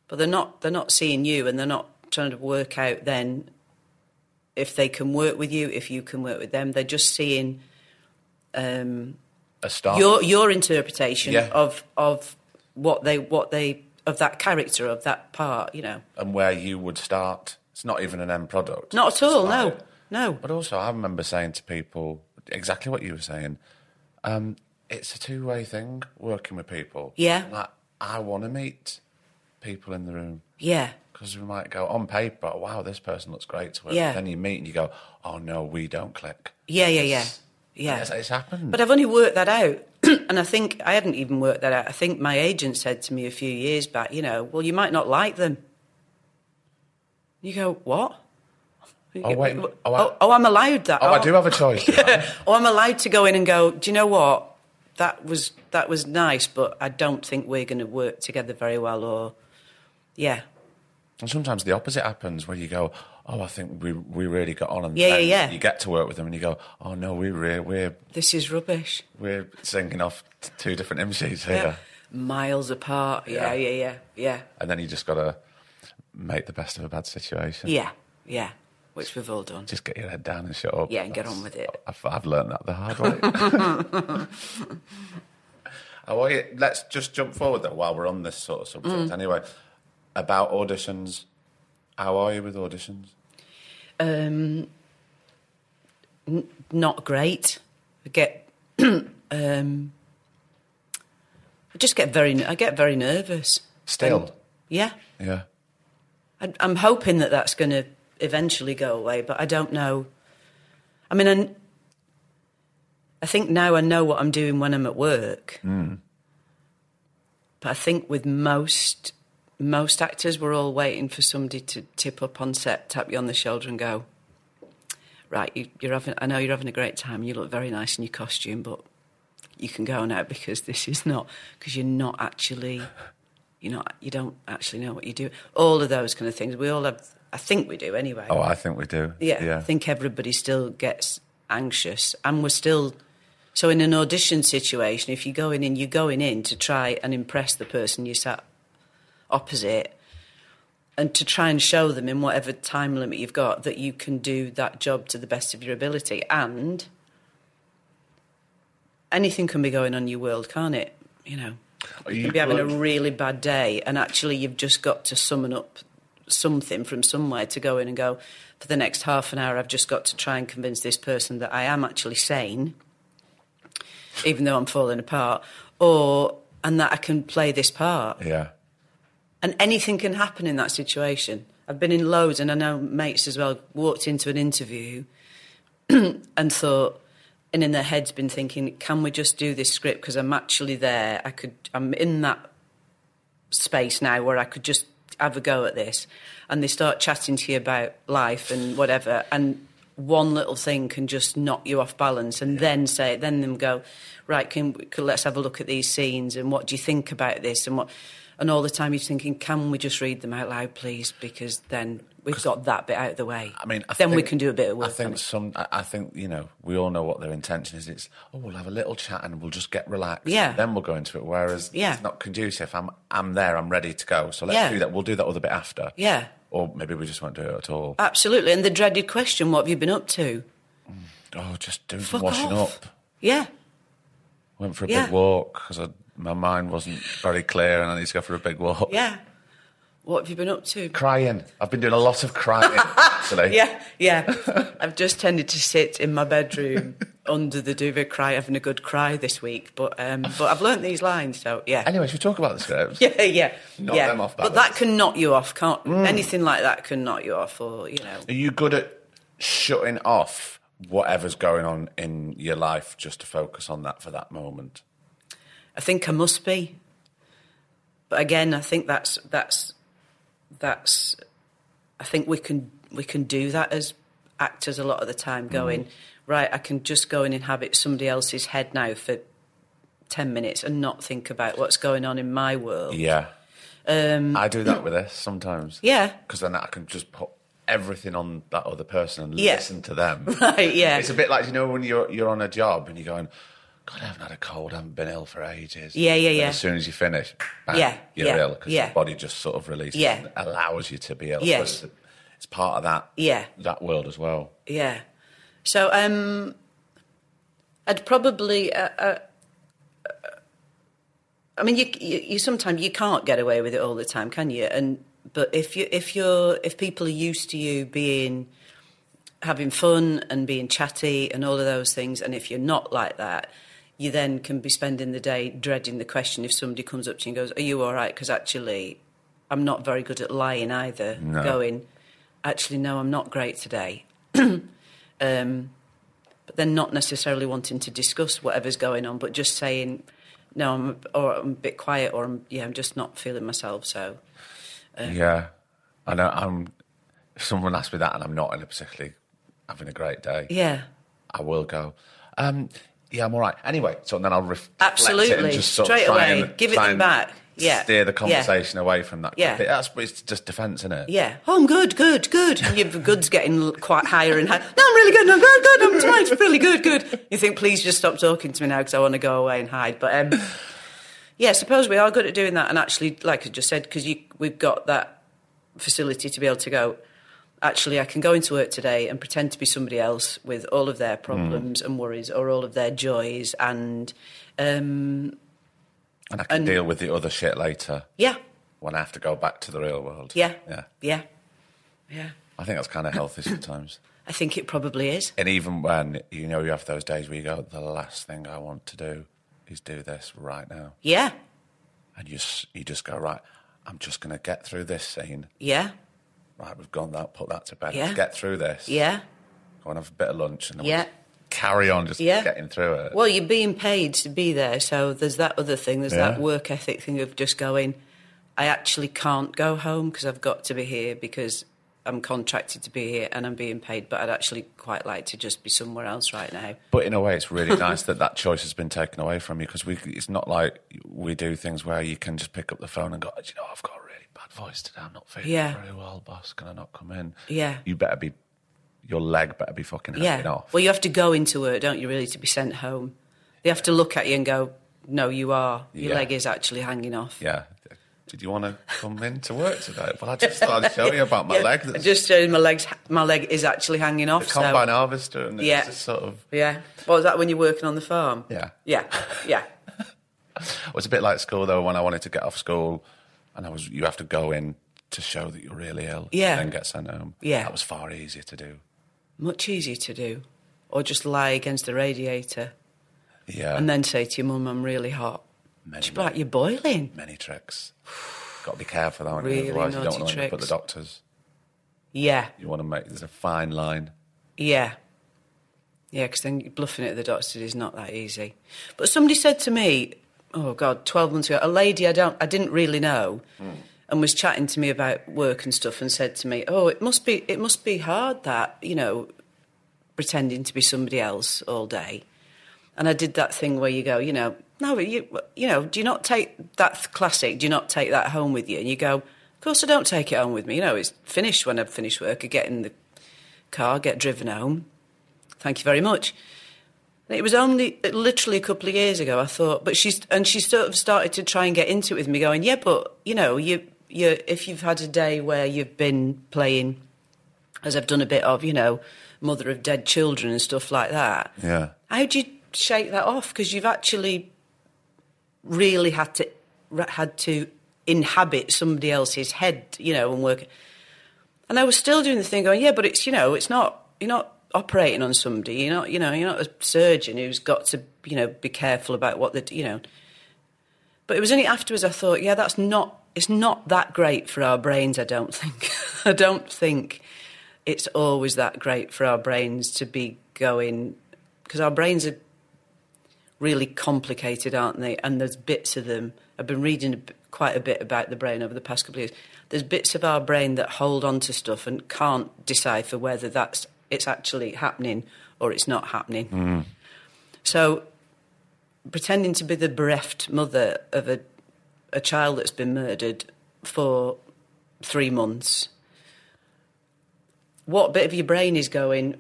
But they're not seeing you, and they're not trying to work out then if they can work with you, if you can work with them. They're just seeing a start. Your interpretation of what they of that character, of that part, And where you would start. It's not even an end product. Not at all, no. But also I remember saying to people... Exactly what you were saying. It's a two-way thing, working with people. Yeah. Like, I want to meet people in the room. Yeah. Because we might go, on paper, wow, this person looks great to work. Yeah. Then you meet and you go, oh, no, we don't click. Yeah. It's happened. But I've only worked that out. And I think I hadn't even worked that out. I think my agent said to me a few years back, well, you might not like them. You go, what? Oh, wait. Oh, I'm allowed that. Oh, I do have a choice. Yeah. Oh, I'm allowed to go in and go, do you know what? That was nice, but I don't think we're going to work together very well, or... Yeah. And sometimes the opposite happens, where you go, oh, I think we really got on. And you get to work with them and you go, oh, no, we're... This is rubbish. We're singing off two different MCs here. Yeah. Miles apart. Yeah. And then you just got to make the best of a bad situation. Yeah. Which we've all done. Just get your head down and shut up. Yeah, and get on with it. I've learned that the hard way. Let's just jump forward, though, while we're on this sort of subject. Anyway, about auditions, how are you with auditions? Not great. I get very nervous. Still? Yeah. Yeah. I'm hoping that that's going to eventually go away, but I don't know. I mean, I think now I know what I'm doing when I'm at work. But I think with most actors, we're all waiting for somebody to tip up on set, tap you on the shoulder and go, right, I know you're having a great time, you look very nice in your costume, but you can go now, because because you don't actually know what you do. All of those kind of things. We all have... I think we do anyway. Oh, I think we do. Yeah. I think everybody still gets anxious. And we're still... So in an audition situation, if you're going in to try and impress the person you sat opposite, and to try and show them in whatever time limit you've got that you can do that job to the best of your ability. And anything can be going on in your world, can't it? You can be having a really bad day, and actually you've just got to summon up something from somewhere to go in and go, for the next half an hour I've just got to try and convince this person that I am actually sane, even though I'm falling apart, and that I can play this part. Yeah. And anything can happen in that situation. I've been in loads, and I know mates as well, walked into an interview and thought... And in their heads been thinking, can we just do this script, because I'm actually there. I'm in that space now where I could just have a go at this. And they start chatting to you about life and whatever, and one little thing can just knock you off balance, and then them go, right, let's have a look at these scenes, and what do you think about this, and what... And all the time he's thinking, can we just read them out loud, please? Because then we've got that bit out of the way. I mean, then we can do a bit of work. I think you know, we all know what their intention is. It's, oh, we'll have a little chat and we'll just get relaxed. Yeah. Then we'll go into it. Whereas it's not conducive. I'm there. I'm ready to go. So let's do that. We'll do that other bit after. Yeah. Or maybe we just won't do it at all. Absolutely. And the dreaded question, what have you been up to? Oh, just doing some washing up. Yeah. Went for a big walk because my mind wasn't very clear and I need to go for a big walk. Yeah. What have you been up to? Crying. I've been doing a lot of crying, actually. Yeah. I've just tended to sit in my bedroom under the duvet, having a good cry this week. But I've learnt these lines, so yeah. Anyway, should we talk about the scripts? Yeah. Knock them off balance. But that can knock you off, can't it? Anything like that can knock you off, or, you know. Are you good at shutting off whatever's going on in your life just to focus on that for that moment? I think I must be. But again, I think that's I think we can do that as actors a lot of the time, going, right, I can just go and inhabit somebody else's head now for 10 minutes and not think about what's going on in my world. Yeah. I do that with this sometimes. Yeah. Because then I can just put everything on that other person and listen to them. Right, yeah. It's a bit like, you know, when you're on a job and you're going, God, I haven't had a cold, I haven't been ill for ages. Yeah. As soon as you finish, bang, you're ill, because your body just sort of releases and allows you to be ill. Yes. So it's part of that that world as well. Yeah. So I'd probably... I mean, you sometimes you can't get away with it all the time, can you? But if people are used to you having fun and being chatty and all of those things, and if you're not like that, you then can be spending the day dreading the question if somebody comes up to you and goes, are you all right? Because actually, I'm not very good at lying either. No. Going, actually, no, I'm not great today. But then not necessarily wanting to discuss whatever's going on, but just saying, no, I'm a bit quiet, or I'm just not feeling myself, so... yeah, I know. If someone asks me that and I'm not in a particularly having a great day, I will go, I'm all right. Anyway, so then I'll reflect it and just sort straight of away, give it them back. Yeah, steer the conversation away from that. Yeah, it's just defence, isn't it? Yeah. Oh, I'm good. And your good's getting quite higher and higher. No, I'm really good. I'm tonight. Really good. You think, please just stop talking to me now because I want to go away and hide. But yeah, suppose we are good at doing that. And actually, like I just said, because we've got that facility to be able to go, actually, I can go into work today and pretend to be somebody else with all of their problems and worries, or all of their joys, and I can deal with the other shit later. Yeah. When I have to go back to the real world. Yeah. I think that's kind of healthy sometimes. I think it probably is. And even when, you know, you have those days where you go, the last thing I want to do is do this right now. Yeah. And you just go, right, I'm just going to get through this scene. Yeah. Right, we've gone that, put that to bed. Yeah. Let's get through this. Yeah. Go and have a bit of lunch and then we'll carry on just getting through it. Well, you're being paid to be there, so there's that other thing, there's that work ethic thing of just going, I actually can't go home because I've got to be here because I'm contracted to be here and I'm being paid, but I'd actually quite like to just be somewhere else right now. But in a way, it's really nice that choice has been taken away from you, because it's not like we do things where you can just pick up the phone and go, do you know, I've got a really bad voice today, I'm not feeling very well, boss, can I not come in? Yeah. Your leg better be fucking hanging off. Well, you have to go into work, don't you, really, to be sent home. They have to look at you and go, no, you are. Your leg is actually hanging off. Yeah. Did you want to come in to work today? Well, I just thought I'd show you about my leg. I just showed you my leg is actually hanging off. The combine harvester and it's just sort of... Yeah. Well, is that when you're working on the farm? Yeah. Yeah, yeah. It was a bit like school, though, when I wanted to get off school and you have to go in to show that you're really ill and then get sent home. Yeah. That was far easier to do. Much easier to do. Or just lie against the radiator. Yeah. And then say to your mum, I'm really hot. She'd be like, you're boiling. Many tricks. Got to be careful, aren't you? Really Otherwise, you don't want to put the doctors. Yeah. You want to make... There's a fine line. Yeah. Yeah, because then bluffing it at the doctors is not that easy. But somebody said to me, oh, God, 12 months ago, a lady I didn't really know and was chatting to me about work and stuff and said to me, oh, it must be hard that, you know, pretending to be somebody else all day. And I did that thing where you go, you know, no, you know, do you not take that classic? Do you not take that home with you? And you go, of course I don't take it home with me. You know, it's finished when I finish work. I get in the car, get driven home. Thank you very much. And it was only literally a couple of years ago, I thought, but she sort of started to try and get into it with me, going, yeah, but, you know, you if you've had a day where you've been playing, as I've done a bit of, you know, mother of dead children and stuff like that. Yeah. How do you shake that off? Because you've actually really had to inhabit somebody else's head, you know, and work. And I was still doing the thing going, yeah, but it's, you know, it's not, you're not operating on somebody, you're not a surgeon who's got to, you know, be careful about what they, you know. But it was only afterwards I thought, yeah, it's not that great for our brains, I don't think. I don't think it's always that great for our brains to be going, because our brains are really complicated, aren't they? And there's bits of them. I've been reading quite a bit about the brain over the past couple of years. There's bits of our brain that hold on to stuff and can't decipher whether it's actually happening or it's not happening. Mm. So pretending to be the bereft mother of a child that's been murdered for 3 months, what bit of your brain is going,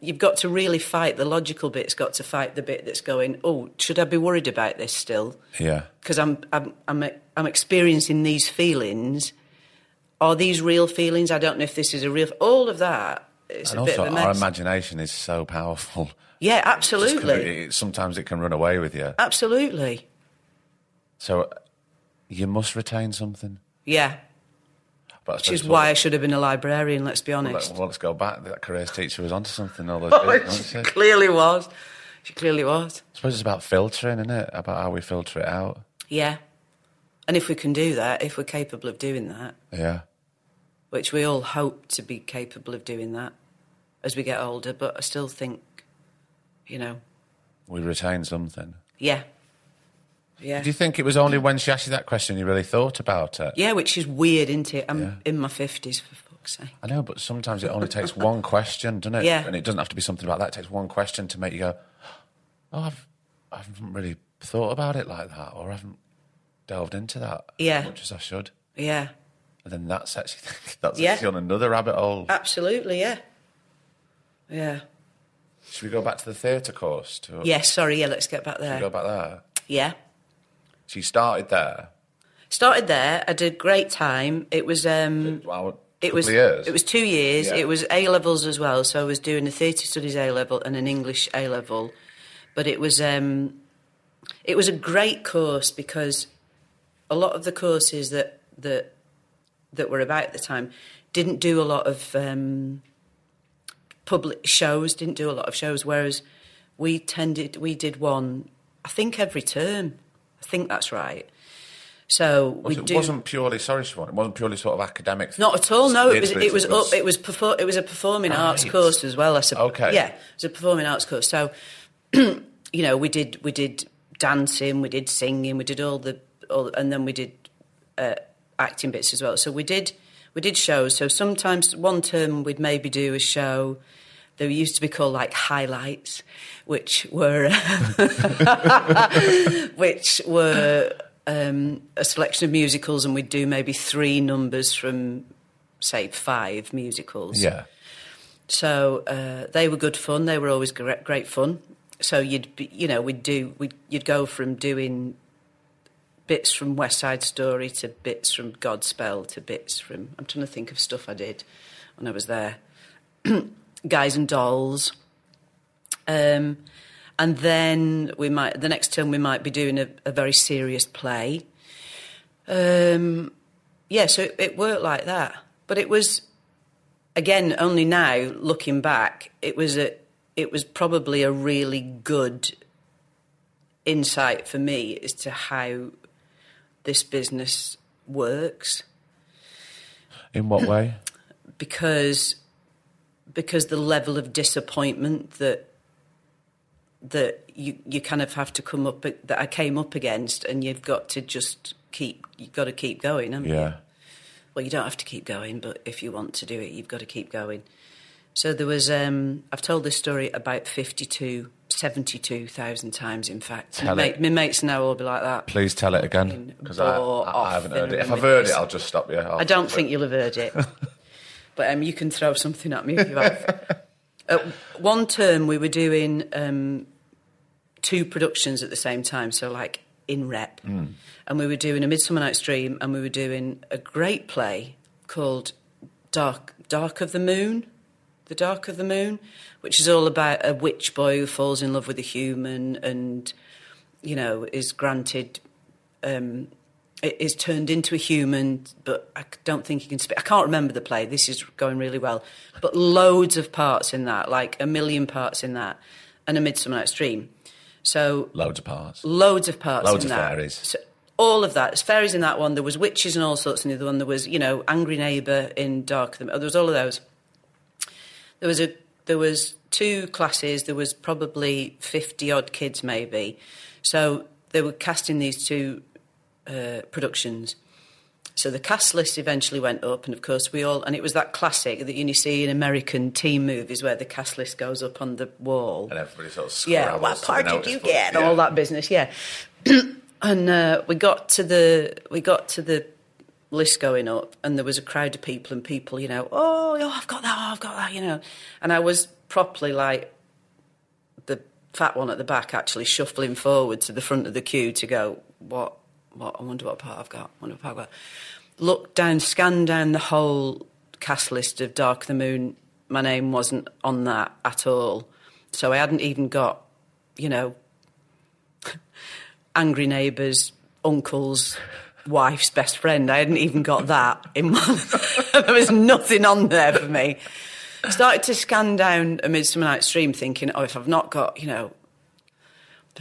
you've got to really fight, the logical bit's got to fight the bit that's going, oh, should I be worried about this still? Yeah. Because I'm experiencing these feelings. Are these real feelings? I don't know if this is a real... All of that is a bit of a mess. Our imagination is so powerful. Yeah, absolutely. Sometimes it can run away with you. Absolutely. So you must retain something. Yeah. Which is why I should have been a librarian, let's be honest. Well, let's go back. That careers teacher was onto something. All those she clearly was. She clearly was. I suppose it's about filtering, isn't it? About how we filter it out. Yeah. And if we can do that, if we're capable of doing that. Yeah. Which we all hope to be capable of doing that as we get older, but I still think, you know... We retain something. Yeah. Yeah. Do you think it was only when she asked you that question you really thought about it? Yeah, which is weird, isn't it? I'm in my 50s, for fuck's sake. I know, but sometimes it only takes one question, doesn't it? Yeah. And it doesn't have to be something about that. It takes one question to make you go, oh, I haven't really thought about it like that, or I haven't delved into that as much as I should. Yeah. And then that sets you thinking, that's on another rabbit hole. Absolutely, yeah. Yeah. Should we go back to the theatre course? Let's get back there. Should we go back there? Yeah. So you started there? Started there. I did a great time. It was... years. It was 2 years. Yeah. It was A-levels as well, so I was doing a theatre studies A-level and an English A-level. But it was a great course because a lot of the courses that were about at the time didn't do a lot of public shows, whereas we did one, I think, every term. I think that's right. So it wasn't purely sort of academic. Not at all. No, it was a performing arts course as well. I suppose. Okay. Yeah, it was a performing arts course. So, you know, we did dancing, we did singing, we did all, and then we did acting bits as well. So we did shows. So sometimes one term we'd maybe do a show. They used to be called, like, highlights, which were a selection of musicals, and we'd do maybe 3 numbers from, say, 5 musicals. Yeah. So they were good fun. They were always great fun. So you'd go from doing bits from West Side Story to bits from Godspell to bits from... I'm trying to think of stuff I did when I was there. Guys and Dolls, and then the next term we might be doing a very serious play. So it worked like that. But it was, again, only now looking back, it was probably a really good insight for me as to how this business works. In what way? Because the level of disappointment that you kind of have to come up that I came up against, and you've got to keep going, haven't you? Well, you don't have to keep going, but if you want to do it, you've got to keep going. So there was I've told this story about 52 72,000 times, in fact. My mates now will be like that. Please tell it again, because I haven't heard it. If I've heard it, I'll just stop you. I don't think you'll have heard it. But you can throw something at me if you have. One term we were doing two productions at the same time, so like in rep. Mm. And we were doing A Midsummer Night's Dream, and we were doing a great play called The Dark of the Moon, which is all about a witch boy who falls in love with a human and, is granted... is turned into a human, but I don't think he can speak. I can't remember the play. This is going really well. But loads of parts in that, like 1 million parts in that, and A Midsummer Night's Dream. So... Loads of parts. Loads of parts in that. Loads of fairies. So, all of that. There's fairies in that one. There was witches and all sorts in the other one. There was, Angry Neighbour in Dark. There was all of those. There was two classes. There was probably 50-odd kids, maybe. So they were casting these two productions. So the cast list eventually went up, and of course and it was that classic that you see in American teen movies where the cast list goes up on the wall. And everybody sort of scrambles. Yeah, what part did you get? Yeah. All that business, yeah. And we got to the list going up, and there was a crowd of people, and people, I've got that. And I was properly like the fat one at the back, actually shuffling forward to the front of the queue to go, I wonder what part I've got. Looked down, scanned down the whole cast list of Dark of the Moon. My name wasn't on that at all. So I hadn't even got, Angry Neighbours, uncle's wife's best friend. I hadn't even got that in one. There was nothing on there for me. Started to scan down A Midsummer Night's Dream thinking, if I've not got, if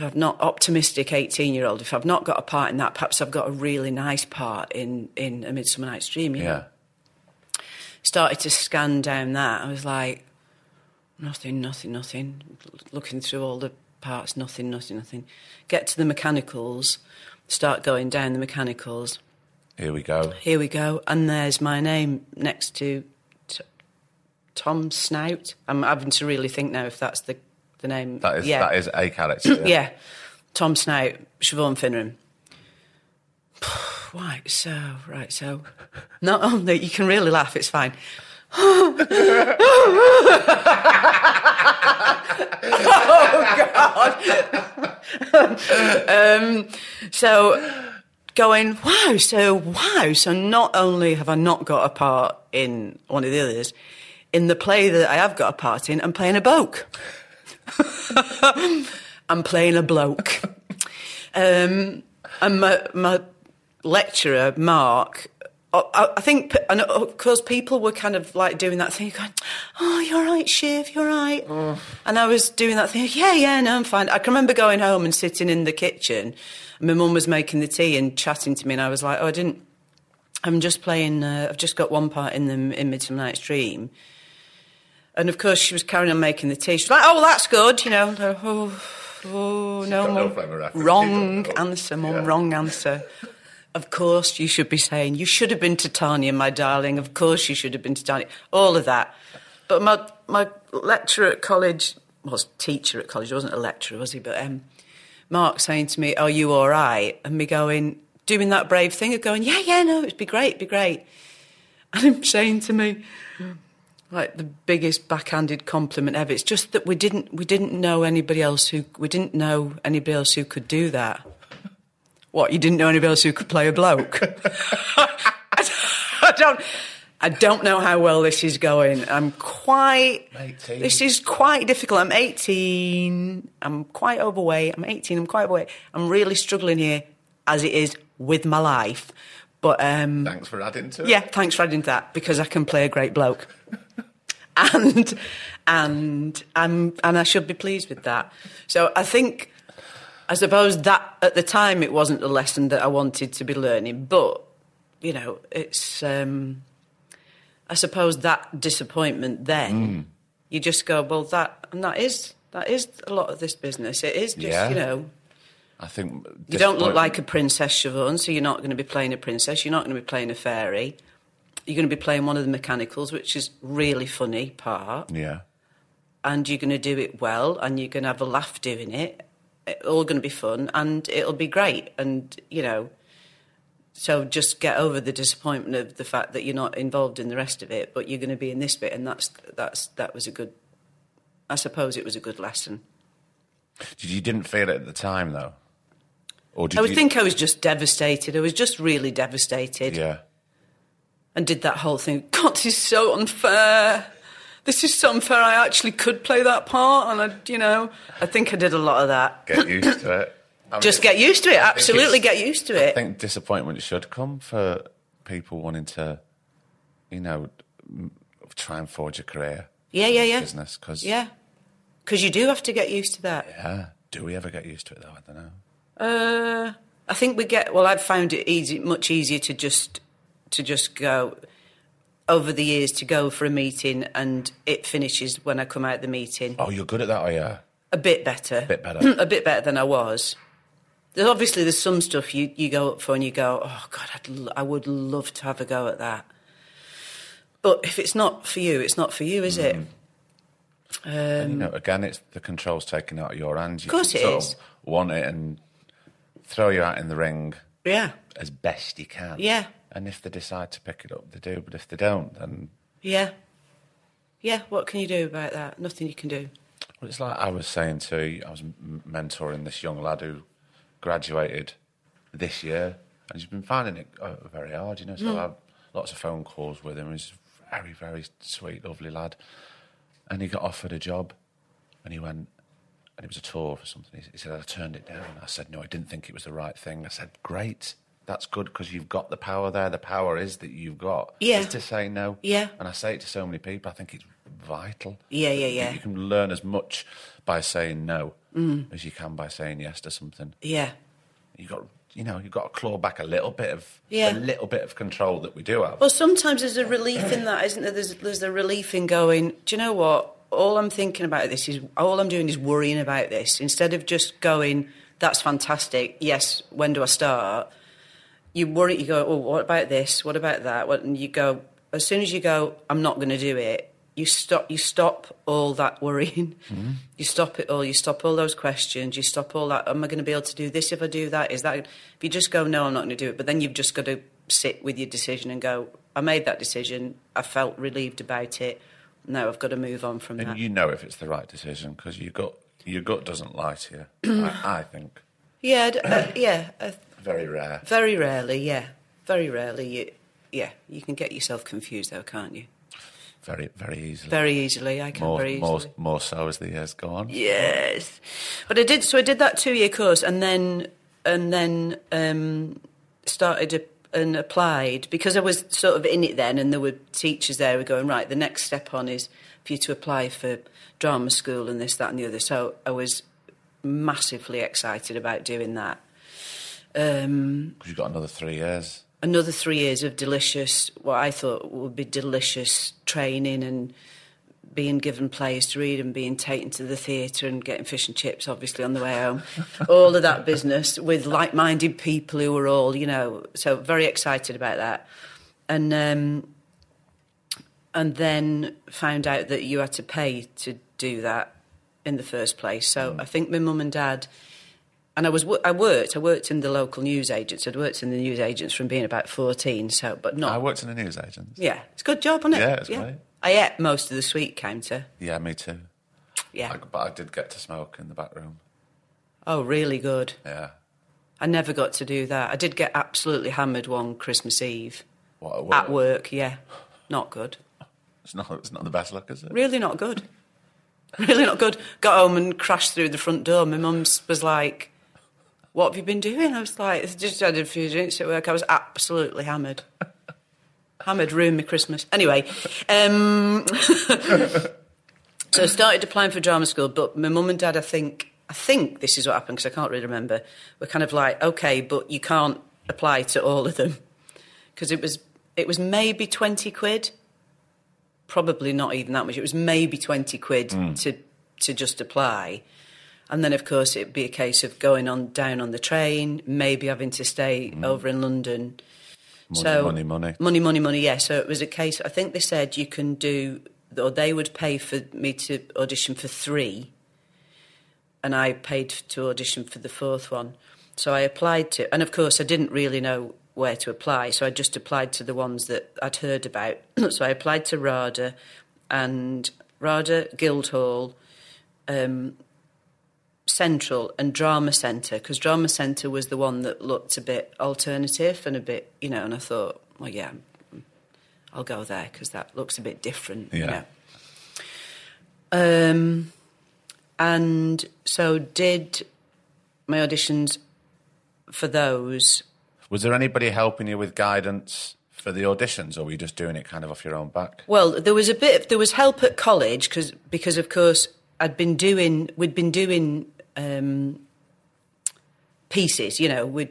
I've not optimistic 18-year-old, if I've not got a part in that, perhaps I've got a really nice part in A Midsummer Night's Dream, Yeah. Started to scan down that. I was like, nothing. Looking through all the parts, nothing. Get to the mechanicals, start going down the mechanicals. Here we go. And there's my name next to Tom Snout. I'm having to really think now if that's the name. That is a character. Yeah. Yeah. Tom Snout, Siobhan Finneran. Right, so. Not only, you can really laugh, it's fine. Oh, God. So not only have I not got a part in one of the others, in the play that I have got a part in, I'm playing a bloke. I'm playing a bloke. And my lecturer, Mark, I think, and of course people were kind of like doing that thing, going, you're right, Shiv, you're right. Mm. And I was doing that thing, no, I'm fine. I can remember going home and sitting in the kitchen, and my mum was making the tea and chatting to me, and I was like, I'm just playing, I've just got one part in Midsummer Night's Dream. And, of course, she was carrying on making the tea. She was like, that's good, Wrong answer. Of course you should be saying, you should have been to Tanya, my darling. Of course you should have been to Tanya. All of that. But my lecturer at college, teacher at college, he wasn't a lecturer, was he? But Mark saying to me, are you all right? And me going, doing that brave thing of going, it'd be great, And him saying to me... like the biggest backhanded compliment ever. It's just that we didn't know anybody else who could do that. What, you didn't know anybody else who could play a bloke? I don't know how well this is going. I'm quite 18. This is quite difficult. I'm 18. I'm quite overweight. I'm really struggling here as it is with my life. But thanks for adding to it. Yeah, thanks for adding to that, because I can play a great bloke. And I should be pleased with that. So I suppose that at the time it wasn't the lesson that I wanted to be learning, but it's I suppose that disappointment then you just go, that is a lot of this business. It is just, I think you don't look like a princess, Siobhan, so you're not going to be playing a princess. You're not going to be playing a fairy. You're going to be playing one of the mechanicals, which is really funny part. Yeah. and you're going to do it well and you're going to have a laugh doing it. It's all going to be fun and it'll be great. And, you know, so just get over the disappointment of the fact that you're not involved in the rest of it, but you're going to be in this bit. And that was a good, I suppose it was a good lesson. You didn't feel it at the time, though? Or did I think I was just devastated. I was just really devastated. Yeah. And did that whole thing, God, this is so unfair. This is so unfair. I actually could play that part. And, I think I did a lot of that. Get used to it. Just get used to it. Absolutely get used to it. I think disappointment should come for people wanting to, try and forge a career. Yeah. Business, cause... Yeah. Because you do have to get used to that. Yeah. Do we ever get used to it, though? I don't know. I think we get... Well, I've found it much easier to just go over the years to go for a meeting and it finishes when I come out of the meeting. Oh, you're good at that, are you? A bit better. A bit better than I was. There's some stuff you go up for and you go, oh, God, I would love to have a go at that. But if it's not for you, it's not for you, is it? And, again, it's the controls taken out of your hands. Of course it is. Want it and throw you out in the ring. Yeah. As best you can. Yeah. And if they decide to pick it up, they do. But if they don't, then... Yeah. Yeah, what can you do about that? Nothing you can do. Well, it's like I was saying to you, I was mentoring this young lad who graduated this year, and he's been finding it very hard, So I have lots of phone calls with him. He's a very, very sweet, lovely lad. And he got offered a job, and he went... And it was a tour or something. He said, I turned it down. I said, no, I didn't think it was the right thing. I said, great. That's good because you've got the power there. The power is that you've got is to say no. Yeah. And I say it to so many people. I think it's vital. Yeah. You can learn as much by saying no as you can by saying yes to something. Yeah. You've got to claw back a little bit of control that we do have. Well, sometimes there's a relief in that, isn't there? There's a relief in going, do you know what? All I'm thinking about this is, all I'm doing is worrying about this. Instead of just going, that's fantastic, yes, when do I start? You worry, you go, oh, what about this? What about that? And you go, as soon as you go, I'm not going to do it, you stop all that worrying. Mm-hmm. You stop it all. You stop all those questions. You stop all that, am I going to be able to do this if I do that? If you just go, no, I'm not going to do it, but then you've just got to sit with your decision and go, I made that decision. I felt relieved about it. No, I've got to move on from that. And if it's the right decision because your gut doesn't lie to you, I think. Yeah, very rare. Very rarely, yeah. Very rarely, you can get yourself confused though, can't you? Very, very easily. Very easily, More so as the years go on. Yes. But I did that 2-year course and then started and applied, because I was sort of in it then, and there were teachers there who were going, right, the next step on is for you to apply for drama school and this, that and the other. So I was massively excited about doing that. Because you've got another 3 years. Another 3 years of delicious, what I thought would be delicious training and being given plays to read and being taken to the theatre and getting fish and chips, obviously, on the way home. All of that business with like-minded people who were all, so very excited about that. And then found out that you had to pay to do that in the first place. So I think my mum and dad... And I worked in the local newsagents. I'd worked in the newsagents from being about 14, so, but not... I worked in the newsagents. Yeah. It's a good job, isn't it? Yeah, it's great. I ate most of the sweet counter. Yeah, me too. Yeah. But I did get to smoke in the back room. Oh, really good. Yeah. I never got to do that. I did get absolutely hammered one Christmas Eve. What? At work, yeah. Not good. It's not the best luck, is it? Really not good. Really not good. Got home and crashed through the front door. My mum was like, what have you been doing? I was like, I just had a few drinks at work. I was absolutely hammered. Hammered, ruined my Christmas. Anyway, so I started applying for drama school, but my mum and dad, I think this is what happened, because I can't really remember, were kind of like, okay, but you can't apply to all of them, because it was maybe 20 quid, probably not even that much. It was maybe 20 quid to just apply. And then, of course, it'd be a case of going on down on the train, maybe having to stay over in London. Money, so, money. Yeah, so it was a case, I think they said you can do or they would pay for me to audition for three, and I paid to audition for the fourth one. So I applied to, and of course I didn't really know where to apply, so I just applied to the ones that I'd heard about. So I applied to RADA, and RADA, Guildhall, Central and Drama Centre, because Drama Centre was the one that looked a bit alternative and a bit, you know, and I thought, well, yeah, I'll go there because that looks a bit different, yeah. You know. And so did my auditions for those. Was there anybody helping you with guidance for the auditions, or were you just doing it kind of off your own back? Well, there was a bit. There was help at college because of course we'd been doing pieces. You know, we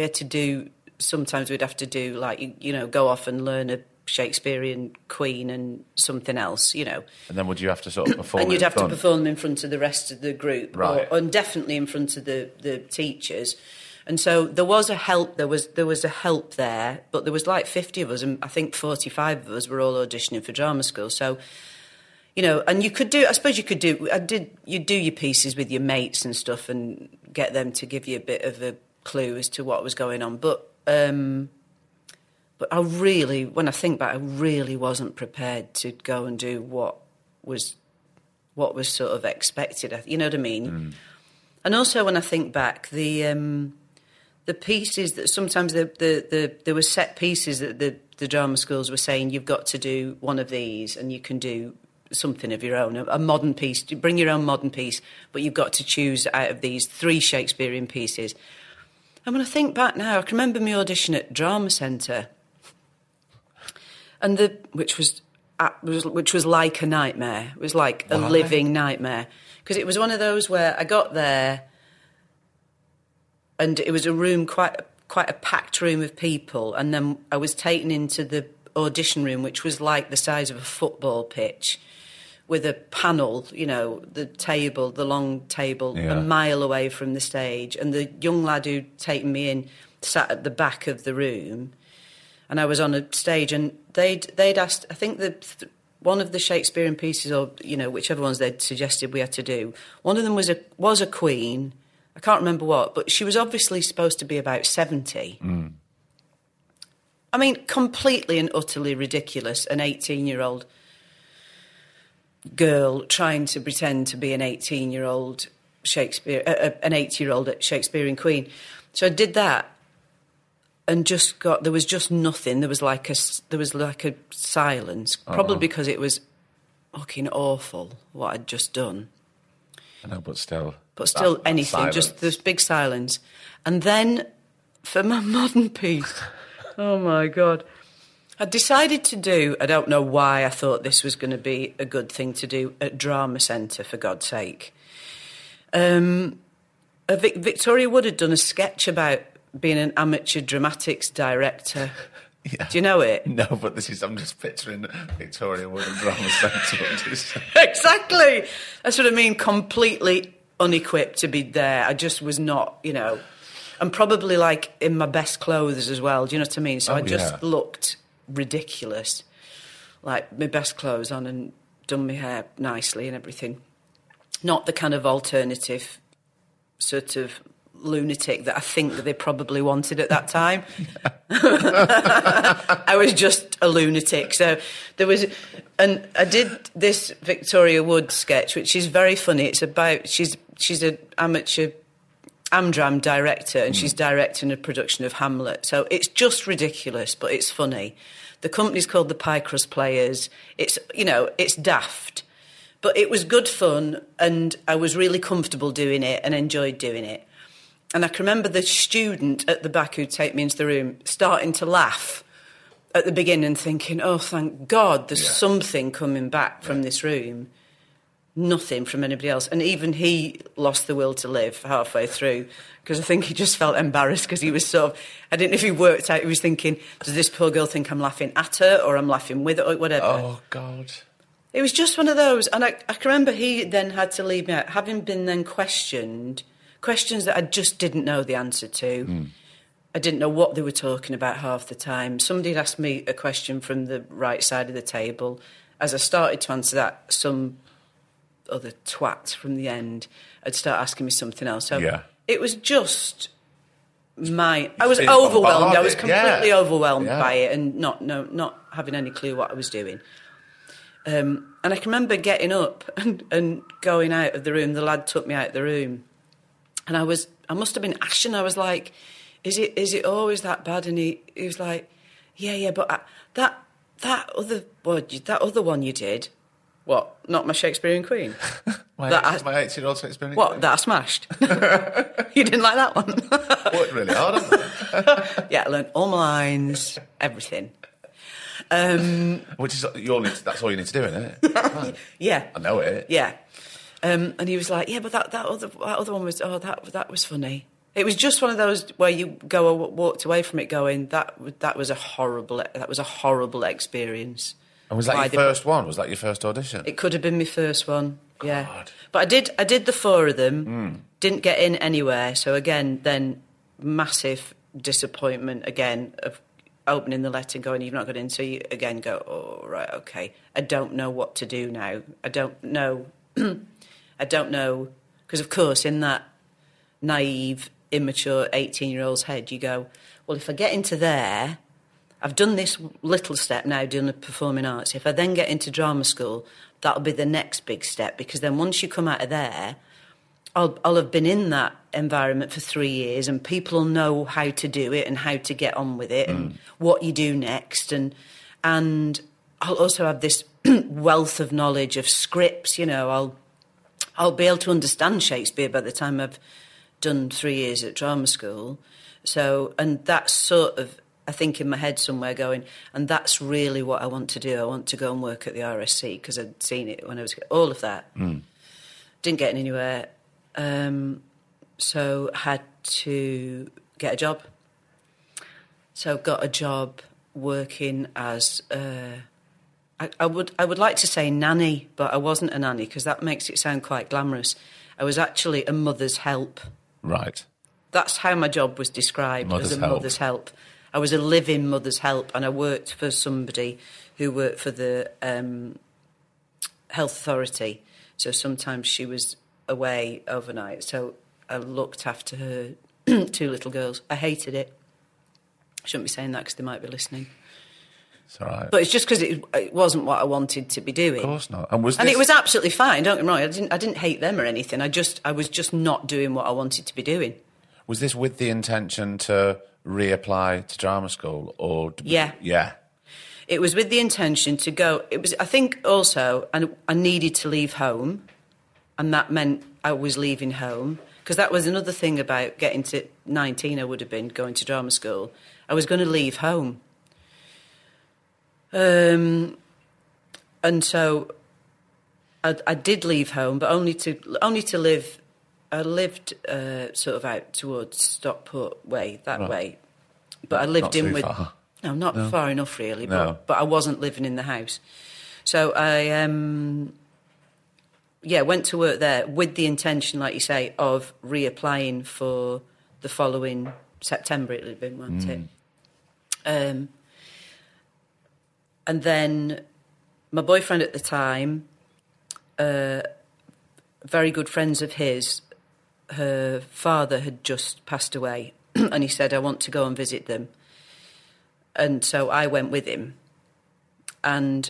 had to do. Sometimes we'd have to do, like, you know, go off and learn a Shakespearean queen and something else, you know. And then would you have to sort of perform? And you'd have to perform in front of the rest of the group, right? And definitely in front of the teachers. And so there was a help. There was a help there, but there was like 50 of us, and I think 45 of us were all auditioning for drama school. So, you know, and you could do. I suppose you could do. You'd do your pieces with your mates and stuff, and get them to give you a bit of a clue as to what was going on, but. But I really, when I think back, I really wasn't prepared to go and do what was sort of expected. You know what I mean? Mm. And also, when I think back, the pieces that sometimes there were set pieces that the drama schools were saying, you've got to do one of these, and you can do something of your own, a modern piece. Bring your own modern piece, but you've got to choose out of these three Shakespearean pieces. And when I think back now, I can remember my audition at Drama Centre, and which was like a nightmare. It was like a living nightmare, because it was one of those where I got there, and it was a room, quite a packed room of people, and then I was taken into the audition room, which was like the size of a football pitch, with a panel, you know, the long table, yeah. A mile away from the stage. And the young lad who'd taken me in sat at the back of the room, and I was on a stage, and they'd asked, I think one of the Shakespearean pieces, or, you know, whichever ones they'd suggested we had to do, one of them was a queen, I can't remember what, but she was obviously supposed to be about 70. Mm. I mean, completely and utterly ridiculous, an 18-year-old... girl trying to pretend to be an 18-year-old Shakespeare, an 8-year-old Shakespearean queen. So I did that, and there was just nothing. There was like a silence, probably because it was fucking awful what I'd just done. I know, but still that anything, silence. Just this big silence. And then for my modern piece, oh my God. I decided to do, I don't know why I thought this was going to be a good thing to do at Drama Centre, for God's sake. Victoria Wood had done a sketch about being an amateur dramatics director. Yeah. Do you know it? No, but I'm just picturing Victoria Wood at Drama Centre. Exactly. That's what I mean, completely unequipped to be there. I just was not, you know, and probably like in my best clothes as well. Do you know what I mean? So I just looked ridiculous, like my best clothes on and done my hair nicely and everything. Not the kind of alternative sort of lunatic that I think they probably wanted at that time. I was just a lunatic. So there was, and I did this Victoria Wood sketch, which is very funny. It's about, she's an amateur Amdram director, and she's directing a production of Hamlet. So it's just ridiculous, but it's funny. The company's called the Pie Crust Players. It's, you know, it's daft, but it was good fun, and I was really comfortable doing it and enjoyed doing it. And I can remember the student at the back who'd take me into the room starting to laugh at the beginning, thinking, oh, thank God, there's something coming back from this room. Nothing from anybody else. And even he lost the will to live halfway through, because I think he just felt embarrassed, because he was sort of, I don't know if he worked out, he was thinking, does this poor girl think I'm laughing at her or I'm laughing with her or whatever? Oh, God. It was just one of those. And I can remember he then had to leave me out, having been then questioned, questions that I just didn't know the answer to. Mm. I didn't know what they were talking about half the time. Somebody had asked me a question from the right side of the table, as I started to answer that, some other twat from the end had started asking me something else. So yeah. It was just my... I was overwhelmed. I was completely overwhelmed by it and not having any clue what I was doing. And I can remember getting up and going out of the room. The lad took me out of the room. And I must have been ashen. I was like, is it always that bad? And he was like, yeah, but that other one you did, what, not my Shakespearean Queen? My 8-year-old Shakespearean Queen? What, that I smashed? You didn't like that one? Worked really hard, haven't I? Yeah, I learned all my lines, everything. Which is that's all you need to do, isn't it? Right. Yeah. I know it. Yeah. And he was like, yeah, but that other one was, that was funny. It was just one of those where you go walked away from it going, that was a horrible experience. And was that your first one? Was that your first audition? It could have been my first one. God. Yeah. But I did the four of them. Didn't get in anywhere. So again, then massive disappointment again of opening the letter and going, you've not got in. So you again go, oh, right, okay. I don't know what to do now. I don't know, because of course in that naive, immature 18-year-old's head, you go, well, if I get into there, I've done this little step now doing the performing arts. If I then get into drama school, that'll be the next big step, because then once you come out of there, I'll have been in that environment for 3 years and people will know how to do it and how to get on with it and what you do next. And I'll also have this wealth of knowledge of scripts, you know, I'll be able to understand Shakespeare by the time I've done 3 years at drama school. So, and that's sort of, I think, in my head somewhere going, and that's really what I want to do. I want to go and work at the RSC, because I'd seen it when I was... all of that. Didn't get anywhere. So had to get a job. So got a job working as... I would like to say nanny, but I wasn't a nanny, because that makes it sound quite glamorous. I was actually a mother's help. Right. That's how my job was described, mother's help. I was a living mother's help, and I worked for somebody who worked for the health authority. So sometimes she was away overnight. So I looked after her 2 little girls. I hated it. I shouldn't be saying that because they might be listening. It's all right. But it's just because it wasn't what I wanted to be doing. Of course not. And it was absolutely fine, don't get me wrong. I didn't hate them or anything. I was just not doing what I wanted to be doing. Was this with the intention to reapply to drama school or... Yeah. It was with the intention to go... It was, I think, also, and I needed to leave home, and that meant I was leaving home, because that was another thing about getting to 19, I would have been, going to drama school. I was going to leave home. And so I did leave home, but only to live. I lived sort of out towards Stockport way, that right. way. But I lived in with far. No, not no. far enough really. No. But I wasn't living in the house, so I went to work there with the intention, like you say, of reapplying for the following September. It would have been, wasn't it? And then my boyfriend at the time, very good friends of his, her father had just passed away, and he said, I want to go and visit them. And so I went with him. And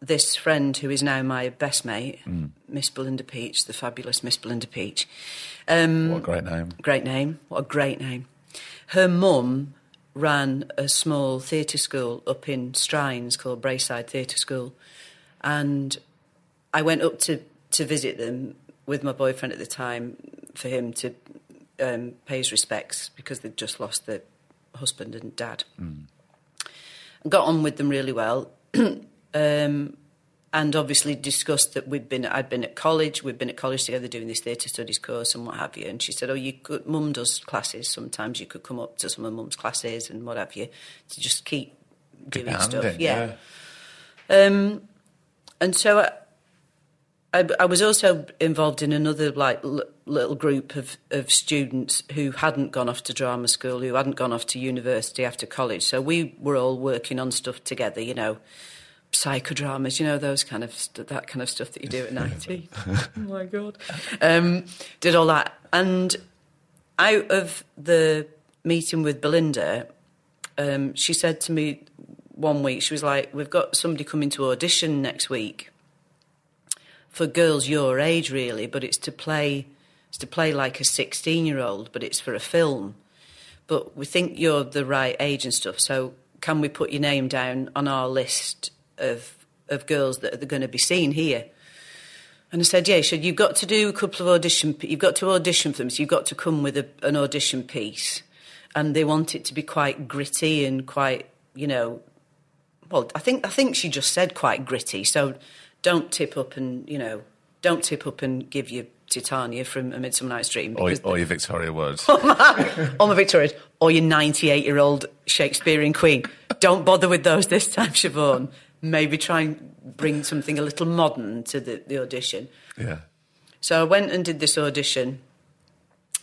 this friend, who is now my best mate, Miss Belinda Peach, the fabulous Miss Belinda Peach. What a great name. Great name. What a great name. Her mum... ran a small theatre school up in Strines called Brayside Theatre School, and I went up to visit them with my boyfriend at the time for him to pay his respects, because they'd just lost their husband and dad. And got on with them really well, and obviously discussed that I'd been at college together doing this theatre studies course and what have you. And she said, oh, you could, Mum does classes sometimes, you could come up to some of Mum's classes and what have you, to just keep doing stuff. It, yeah. And so I was also involved in another like little group of students who hadn't gone off to drama school, who hadn't gone off to university after college. So we were all working on stuff together, you know, psychodramas, you know, those kind of that kind of stuff that you do at 19. Oh my God. Did all that. And out of the meeting with Belinda, she said to me one week, she was like, we've got somebody coming to audition next week for girls your age, really, but it's to play like a 16-year-old, but it's for a film. But we think you're the right age and stuff, so can we put your name down on our list of girls that are going to be seen here? And I said, yeah, so you've got to do a couple of audition for them, so you've got to come with an audition piece. And they want it to be quite gritty and quite, you know, well, I think she just said quite gritty, so don't tip up and give you Titania from A Midsummer Night's Dream. Or your Victoria Wood. Or my Victoria. Or your 98-year-old Shakespearean queen. Don't bother with those this time, Siobhan. Maybe try and bring something a little modern to the audition. Yeah. So I went and did this audition,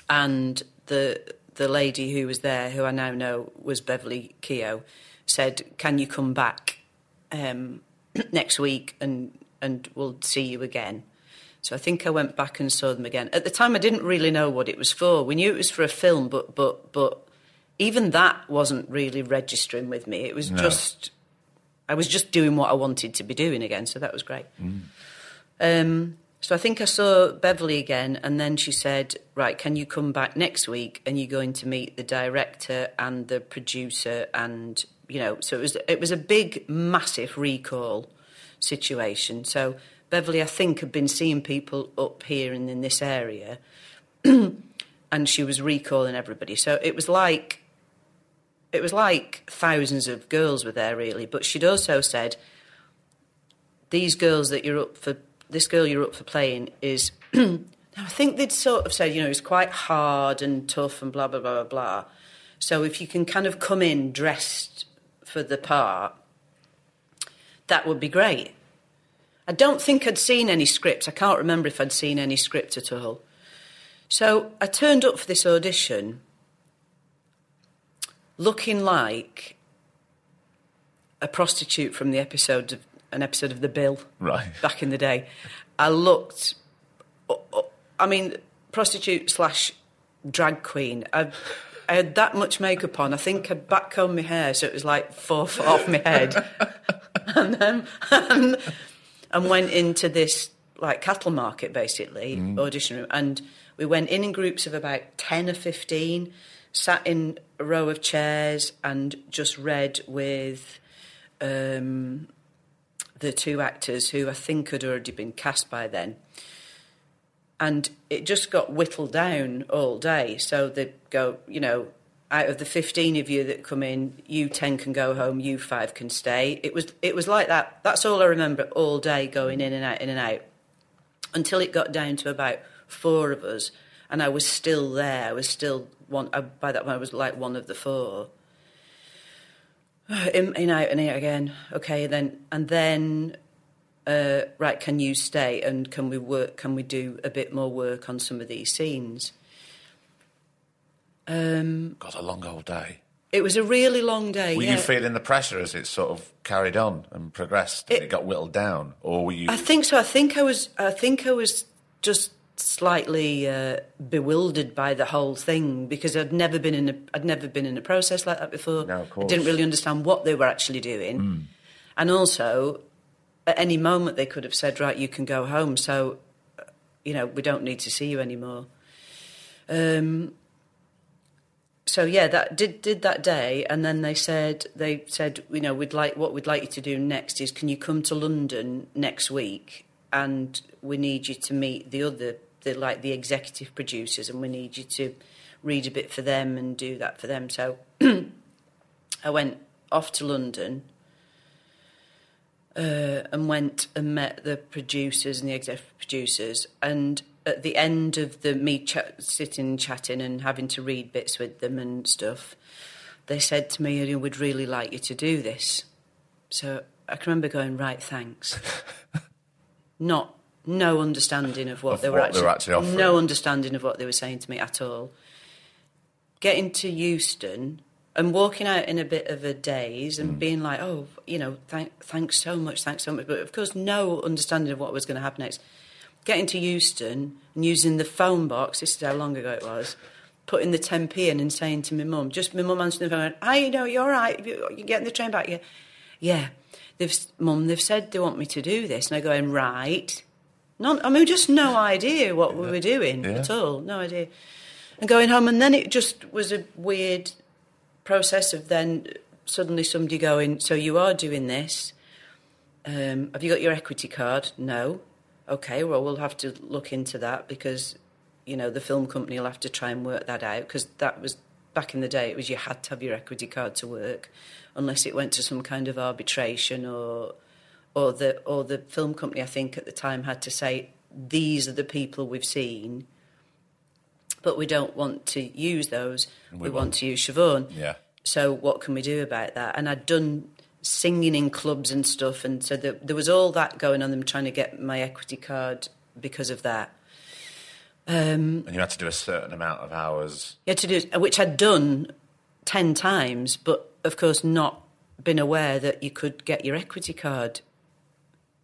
and the lady who was there, who I now know was Beverly Keogh, said, can you come back next week and we'll see you again. So I think I went back and saw them again. At the time, I didn't really know what it was for. We knew it was for a film, but even that wasn't really registering with me. It was I was just doing what I wanted to be doing again, so that was great. Mm. So I think I saw Beverly again, and then she said, right, can you come back next week and you're going to meet the director and the producer and, you know, so it was a big, massive recall situation. So Beverly, I think, had been seeing people up here and in this area, and she was recalling everybody. So it was like thousands of girls were there, really. But she'd also said, this girl you're up for playing is... Now, I think they'd sort of said, you know, it's quite hard and tough and blah, blah, blah, blah, blah. So if you can kind of come in dressed for the part, that would be great. I don't think I'd seen any scripts. I can't remember if I'd seen any script at all. So I turned up for this audition looking like a prostitute from an episode of The Bill. Right. Back in the day. I looked... I mean, prostitute / drag queen. I had that much makeup on. I think I'd backcombed my hair, so it was like 4 foot off my head. And went into this, like, cattle market, basically, audition room. And we went in groups of about 10 or 15, sat in a row of chairs and just read with the two actors who I think had already been cast by then. And it just got whittled down all day. So they'd go, you know, out of the 15 of you that come in, you 10 can go home, you 5 can stay. It was like that. That's all I remember all day, going in and out, until it got down to about 4 of us, and I was still there. I was still one. By that point, I was like one of the 4. In out and out again. Okay, then. Right, can you stay and can we work? Can we do a bit more work on some of these scenes? God, a long old day. It was a really long day. Were you feeling the pressure as it sort of carried on and progressed, and it got whittled down, or were you? I think so. I think I was just slightly bewildered by the whole thing, because I'd never been in a process like that before. No, of course. I didn't really understand what they were actually doing, and also at any moment they could have said, right, you can go home. So, you know, we don't need to see you anymore. So yeah, that did that day, and then they said, you know, what we'd like you to do next is, can you come to London next week, and we need you to meet the executive producers, and we need you to read a bit for them and do that for them. So I went off to London and went and met the producers and the executive producers, and at the end of me sitting, chatting and having to read bits with them and stuff, they said to me, you know, we'd really like you to do this. So I can remember going, right, thanks. No understanding of what they were actually offering. No understanding of what they were saying to me at all. Getting to Euston, and walking out in a bit of a daze and being like, oh, you know, thanks so much. But, of course, no understanding of what was going to happen next. Getting to Euston and using the phone box, this is how long ago it was, putting the 10p in and saying to my mum, just my mum answering the phone, you know, you're all right, you're getting the train back here. Yeah, Mum, they've said they want me to do this. And I go, right. I mean, just no idea what we were doing at all, no idea. And going home, and then it just was a weird process of then suddenly somebody going, so you are doing this, have you got your equity card? No. Okay, well, we'll have to look into that because, you know, the film company will have to try and work that out, because that was, back in the day, it was you had to have your equity card to work unless it went to some kind of arbitration, or the film company, I think, at the time had to say, these are the people we've seen, but we don't want to use those. We want to use Siobhan. Yeah. So what can we do about that? And I'd done singing in clubs and stuff, and so there was all that going on, them trying to get my equity card because of that. And you had to do a certain amount of hours. You had to do, which I'd done 10 times, but of course not been aware that you could get your equity card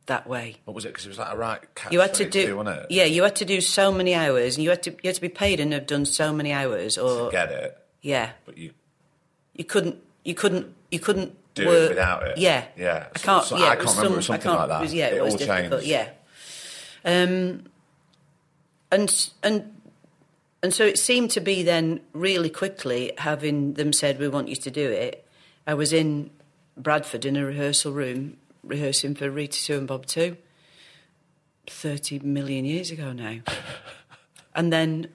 that way. What was it? Because it was like a right catch, you had to do, wasn't it? Yeah, you had to do so many hours, and you had to be paid and have done so many hours, or get it. Yeah, but you couldn't do work it without it. Yeah, yeah. I can't remember, something like that. Yeah, it was all difficult. Changed. Yeah, and so it seemed to be then really quickly, having them said we want you to do it. I was in Bradford in a rehearsal room rehearsing for Rita Sue and Bob Too, 30 million years ago now, and then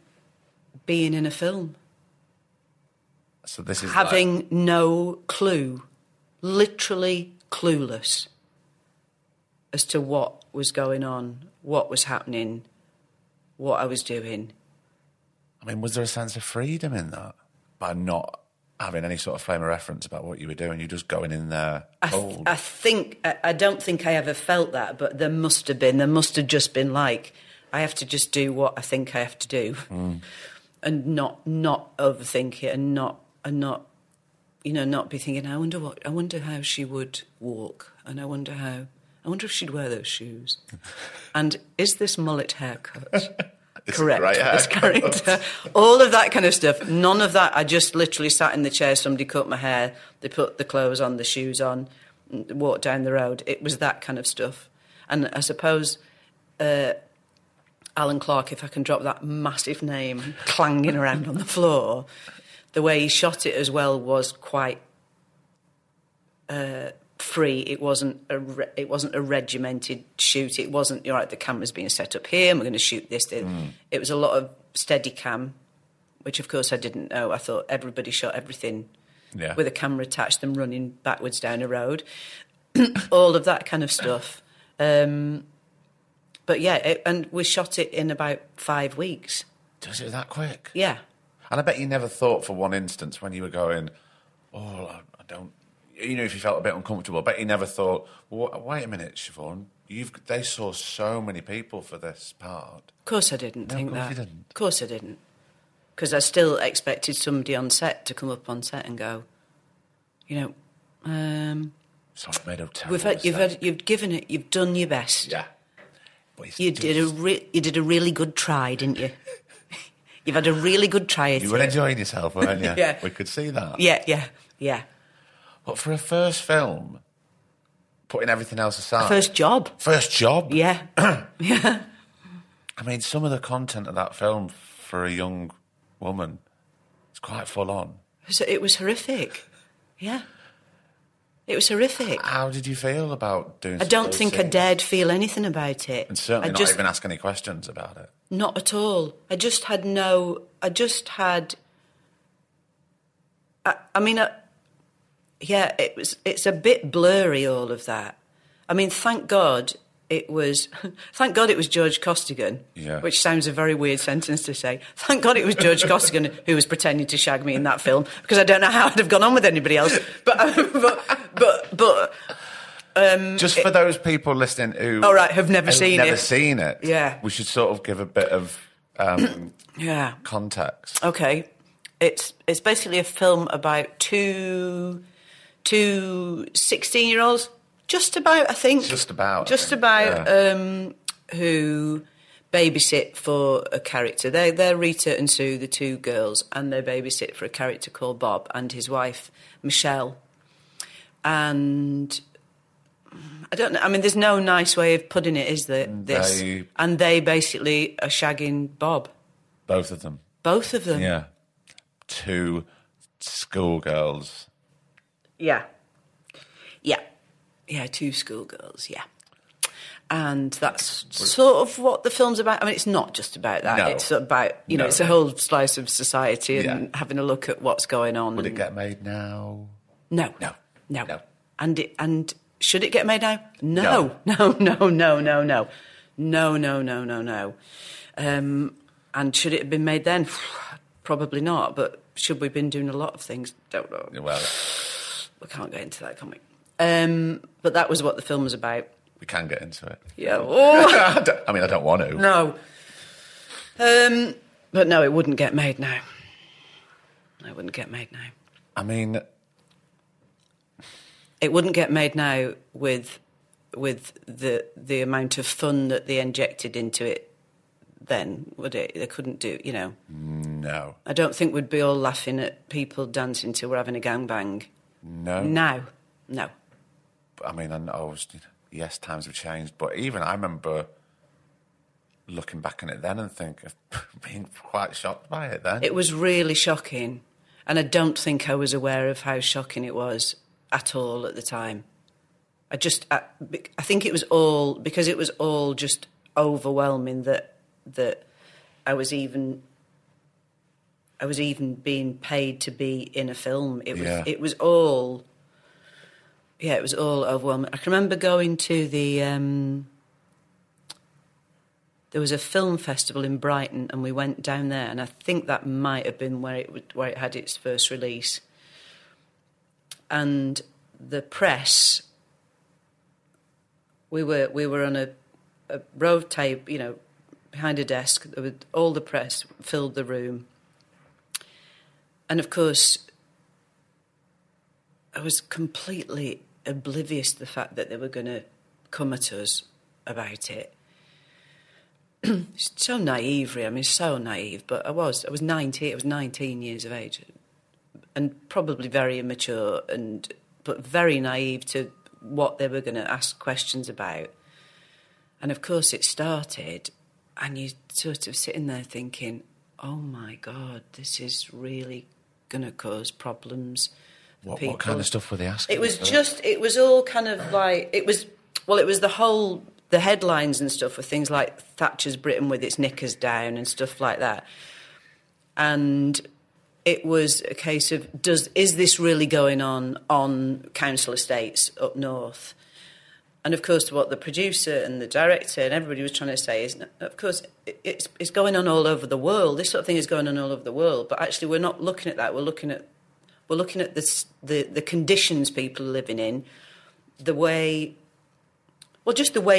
being in a film. So this is having no clue, literally clueless as to what was going on, what was happening, what I was doing. I mean, was there a sense of freedom in that by not having any sort of frame of reference about what you were doing? You're just going in there cold. I don't think I ever felt that, but there must have just been like, I have to just do what I think I have to do, and not overthink it, and not you know, not be thinking, I wonder how she would walk, and I wonder if she'd wear those shoes, and is this mullet haircut correct, this character, all of that kind of stuff. None of that. I just literally sat in the chair, somebody cut my hair, they put the clothes on, the shoes on, walked down the road. It was that kind of stuff. And I suppose Alan Clark, if I can drop that massive name clanging around on the floor, the way he shot it as well was quite free. It wasn't a regimented shoot. It wasn't, you're right, the camera's being set up here and we're going to shoot this thing. It was a lot of steady cam, which of course I didn't know. I thought everybody shot everything with a camera attached, them running backwards down a road, all of that kind of stuff. But yeah, and we shot it in about 5 weeks. Was it that quick? Yeah. And I bet you never thought for one instance when you were going, I don't, you know, if you felt a bit uncomfortable, I bet you never thought, well, wait a minute, Siobhan, they saw so many people for this part. Of course I didn't think that. You didn't. Of course I didn't. Because I still expected somebody on set to come up on set and go, you know, so I've made a terrible mistake. You've given it, you've done your best. Yeah. But you did a really good try, didn't you? You've had a really good try at it. You were enjoying yourself, weren't you? Yeah. We could see that. Yeah, yeah, yeah. But for a first film, putting everything else aside... First job? Yeah. Yeah. I mean, some of the content of that film for a young woman, it's quite full on. So it was horrific. Yeah. It was horrific. How did you feel about doing something? I don't think I dared feel anything about it. And certainly not even ask any questions about it. Not at all. Yeah, it's a bit blurry, all of that. I mean, thank God it was George Costigan, which sounds a very weird sentence to say. Thank God it was George Costigan who was pretending to shag me in that film, because I don't know how I'd have gone on with anybody else. But just for those people listening who have never seen it, yeah, we should sort of give a bit of context. Okay. It's basically a film about two 16-year-olds, just about, I think. Just about, yeah. Who babysit for a character. They're Rita and Sue, the two girls, and they babysit for a character called Bob and his wife, Michelle. And I don't know, I mean, there's no nice way of putting it, is there? And they basically are shagging Bob. Both of them. Yeah. Two schoolgirls. Yeah, two schoolgirls, yeah. And that's sort of what the film's about. I mean, it's not just about that. No. It's about, it's a whole slice of society and having a look at what's going on. Would it get made now? No. And should it get made now? No. And should it have been made then? Probably not, but should we have been doing a lot of things? Don't know. Well, we can't get into that, can we? But that was what the film was about. We can get into it. Yeah. Oh. I don't want to. No. But no, it wouldn't get made now. I mean... It wouldn't get made now with the amount of fun that they injected into it then, would it? They couldn't do, No. I don't think we'd be all laughing at people dancing till we're having a gangbang. No. No. I mean, yes, times have changed, but even I remember looking back on it then and thinking, being quite shocked by it then. It was really shocking, and I don't think I was aware of how shocking it was at all at the time. I think it was all, because it was all just overwhelming that I was even being paid to be in a film. It was all overwhelming. I can remember going to the... there was a film festival in Brighton and we went down there, and I think that might have been where it had its first release. And the press... We were on a road tape, behind a desk. All the press filled the room. And, of course, I was completely oblivious to the fact that they were going to come at us about it. So naive, really. I mean, so naive. But I was 19 years of age, and probably very immature, but very naive to what they were going to ask questions about. And of course, it started, and you sort of sitting there thinking, "Oh my God, this is really going to cause problems." What kind of stuff were they asking? It was it was all kind of like, it was the headlines and stuff were things like Thatcher's Britain with its knickers down and stuff like that. And it was a case of, is this really going on council estates up north? And of course what the producer and the director and everybody was trying to say is, of course, it's going on all over the world. This sort of thing is going on all over the world. But actually we're not looking at that, we're looking at the conditions people are living in, the way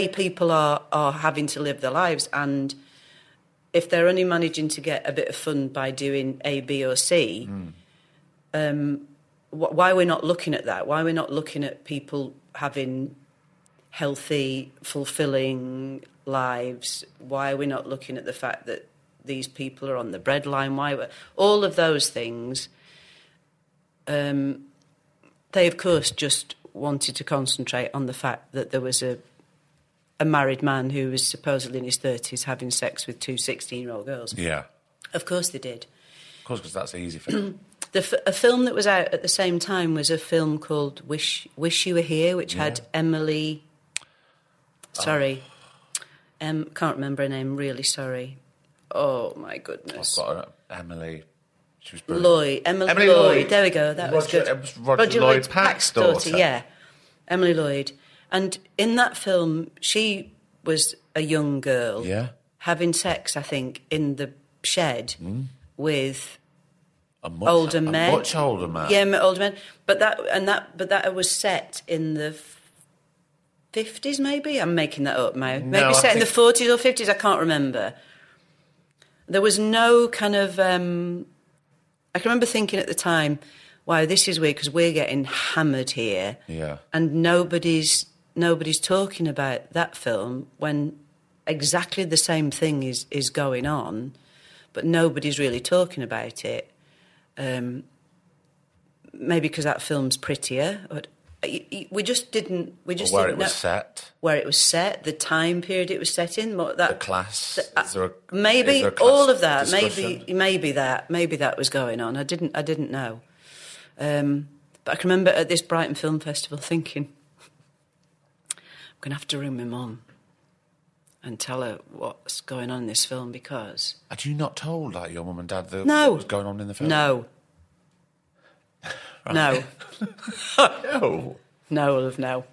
people are having to live their lives. And if they're only managing to get a bit of fun by doing A, B or C, why we're not looking at that? Why we're not looking at people having healthy, fulfilling lives? Why we're not looking at the fact that these people are on the breadline? All of those things... they, of course, just wanted to concentrate on the fact that there was a married man who was supposedly in his 30s having sex with two 16-year-old girls. Yeah. Of course they did. Of course, because that's easy for them. A film that was out at the same time was a film called Wish You Were Here, which had Emily... Sorry. Can't remember her name, really sorry. Oh, my goodness. I've got Emily... She was brilliant. Emily Lloyd. There we go. That was good. It was Roger Lloyd Pack's daughter. Yeah, Emily Lloyd. And in that film, she was a young girl having sex, I think, in the shed with older men. Much older man. Yeah, older men. But that was set in the 50s, maybe? I'm making that up now. Maybe set in the 40s or 50s, I can't remember. There was no kind of... I can remember thinking at the time, wow, this is weird because we're getting hammered here. Yeah. And nobody's talking about that film when exactly the same thing is going on, but nobody's really talking about it. Maybe because that film's prettier. We just didn't know where it was set. Where it was set, the time period it was set in. Is there a class discussion? Maybe that was going on. I didn't know. But I can remember at this Brighton Film Festival thinking, I'm going to have to ring my mum and tell her what's going on in this film because... Had you not told your mum and dad what was going on in the film? No. Right. No.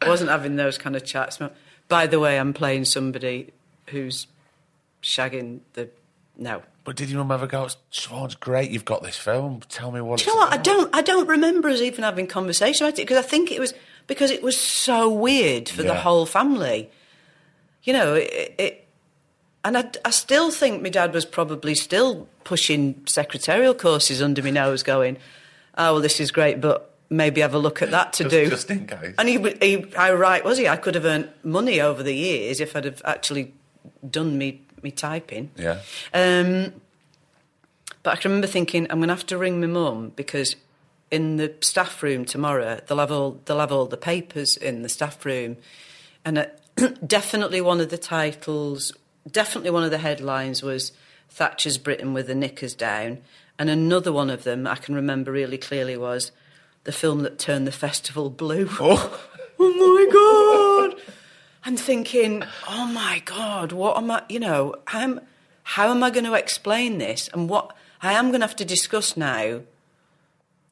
I wasn't having those kind of chats. By the way, I'm playing somebody who's shagging the... No. But did your mum ever go, Siobhan's great, you've got this film, tell me what... Do you know what, I don't remember us even having conversations about it because I think it was... Because it was so weird for the whole family. You know, I still think my dad was probably still pushing secretarial courses under my nose going, oh, well, this is great, but maybe have a look at that to do. Just in case. And I could have earned money over the years if I'd have actually done me typing. Yeah. But I can remember thinking, I'm going to have to ring my mum because... in the staff room tomorrow, they'll have all the papers in the staff room. And definitely one of the titles, definitely one of the headlines was Thatcher's Britain with the knickers down. And another one of them I can remember really clearly was the film that turned the festival blue. Oh my God! I'm thinking, oh my God, what am I, how am I going to explain this? And what I am going to have to discuss now.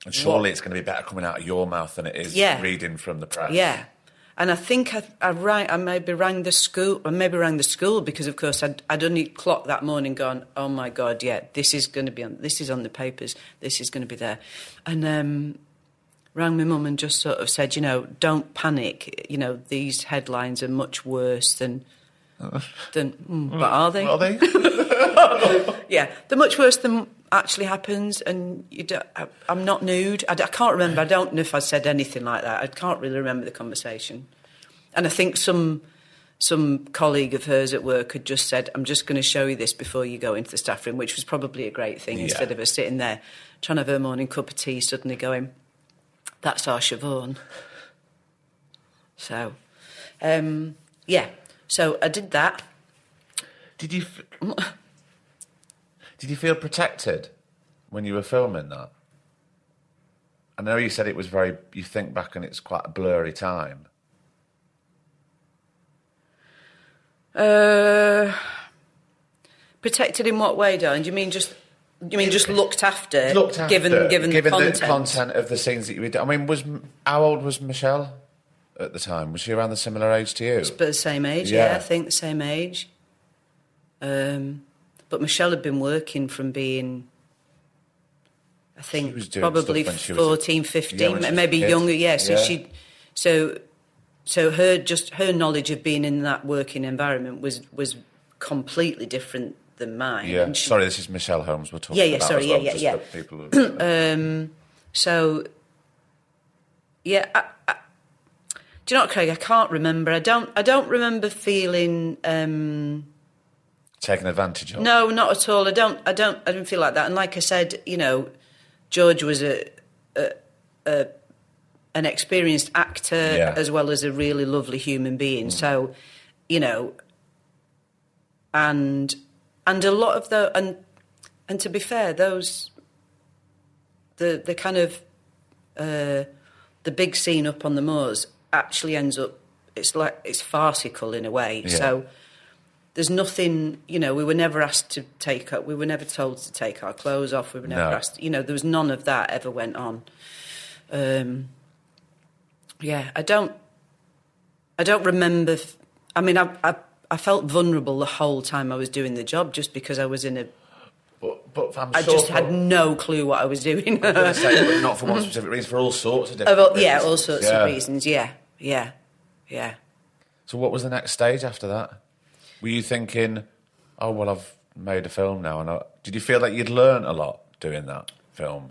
And surely it's going to be better coming out of your mouth than it is reading from the press. Yeah, and I think I maybe rang the school because, of course, I'd only clocked that morning, gone, oh my God, yeah, this is on the papers, this is going to be there, and rang my mum and just sort of said, don't panic, these headlines are much worse than but are they? Are they? Yeah, they're much worse than. Actually happens, and I'm not nude. I can't remember. I don't know if I said anything like that. I can't really remember the conversation. And I think some colleague of hers at work had just said, I'm just going to show you this before you go into the staff room, which was probably a great thing instead of her sitting there trying to have her morning cup of tea suddenly going, that's our Siobhan. So, So I did that. Did you feel protected when you were filming that? I know you said it was you think back and it's quite a blurry time. Protected in what way, darling? Do you mean just looked after? Looked after, given the content of the scenes that you did. I mean, how old was Michelle at the time? Was she around the similar age to you? But the same age, I think the same age. But Michelle had been working from being, I think, probably 14, 15, maybe younger. Yeah, so her knowledge of being in that working environment was completely different than mine. Yeah, sorry, this is Michelle Holmes we're talking about. Do you know what, Craig? I can't remember. I don't remember feeling. Taken advantage of? No, not at all. I didn't feel like that. And like I said, George was an experienced actor as well as a really lovely human being. Mm. So, and a lot of the and to be fair, those the kind of the big scene up on the moors actually ends up. It's farcical in a way. Yeah. So. There's nothing, we were never asked to we were never told to take our clothes off, we were never asked, there was none of that ever went on. I don't remember, I felt vulnerable the whole time I was doing the job just because I was in a... But I'm had no clue what I was doing. I'm going to say, but not for one specific reason, for all sorts of different reasons. Yeah, all sorts of reasons, yeah. So what was the next stage after that? Were you thinking, oh, well, I've made a film now? And did you feel that you'd learned a lot? doing that film?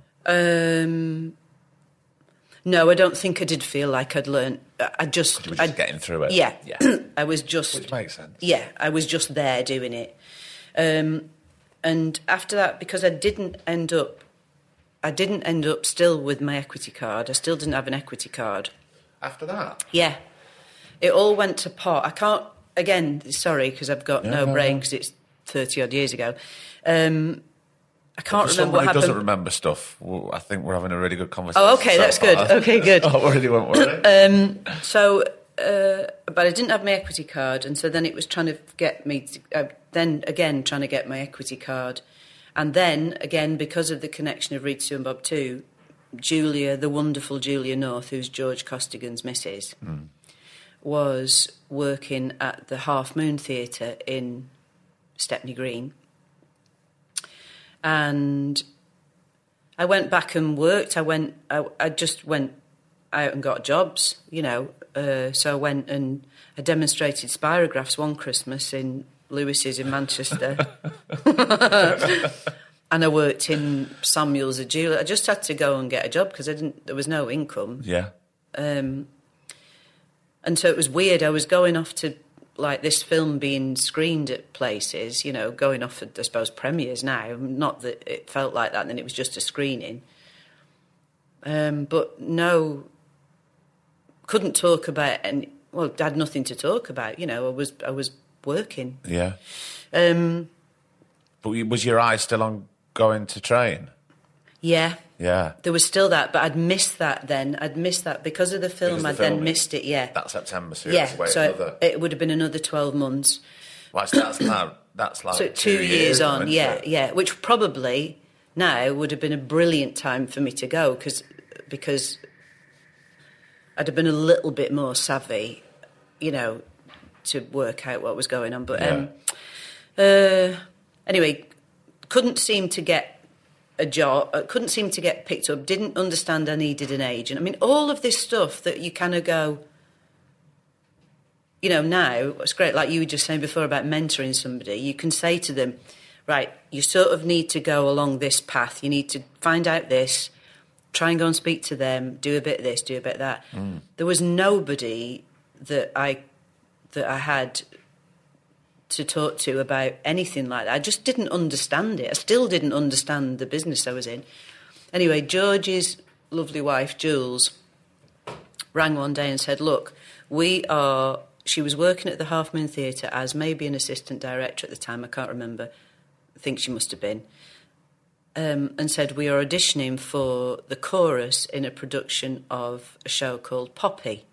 No, I don't think I did feel like I'd learned. I was just getting through it. Yeah. I was just... Which makes sense. Yeah, I was just there doing it. And after that, because I didn't end up still with my equity card. I still didn't have an equity card. After that? Yeah. It all went to pot. I can't... Again, sorry, because I've got no brain, because it's 30-odd years ago. I can't remember what happened. Someone who doesn't remember stuff, I think we're having a really good conversation. Oh, okay, that's good. Okay, good. Not worried, won't worry. But I didn't have my equity card, and so then it was trying to get me... then, again, trying to get my equity card. And then, again, because of the connection of Rita Sue and Bob Too, Julia, the wonderful Julia North, who's George Costigan's missus... Mm. was working at the Half Moon Theatre in Stepney Green. And I went back and worked. I just went out and got jobs, so I went and I demonstrated spirographs one Christmas in Lewis's in Manchester. And I worked in Samuel's at Julia. I just had to go and get a job because there was no income. Yeah. And so it was weird. I was going off to, like, this film being screened at places, going off at, I suppose, premieres now. Not that it felt like that, and then it was just a screening. But no, couldn't talk about any... Well, I had nothing to talk about, I was working. Yeah. But was your eye still on going to train? Yeah. Yeah. There was still that, but I'd missed that then. I'd missed that because of the film. Missed it, yeah. That September, so yeah. So it would have been another 12 months. Well, that's like so 2 years on, yeah. Which probably now would have been a brilliant time for me to go because I'd have been a little bit more savvy, to work out what was going on. But anyway, couldn't seem to get picked up, didn't understand I needed an agent. I mean, all of this stuff that you kind of go, now, it's great, like you were just saying before about mentoring somebody, you can say to them, right, you sort of need to go along this path, you need to find out this, try and go and speak to them, do a bit of this, do a bit of that. Mm. There was nobody that I had to talk to about anything like that. I just didn't understand it. I still didn't understand the business I was in. Anyway, George's lovely wife, Jules, rang one day and said, look, she was working at the Half Moon Theatre as maybe an assistant director at the time, I can't remember, I think she must have been, and said, we are auditioning for the chorus in a production of a show called Poppy,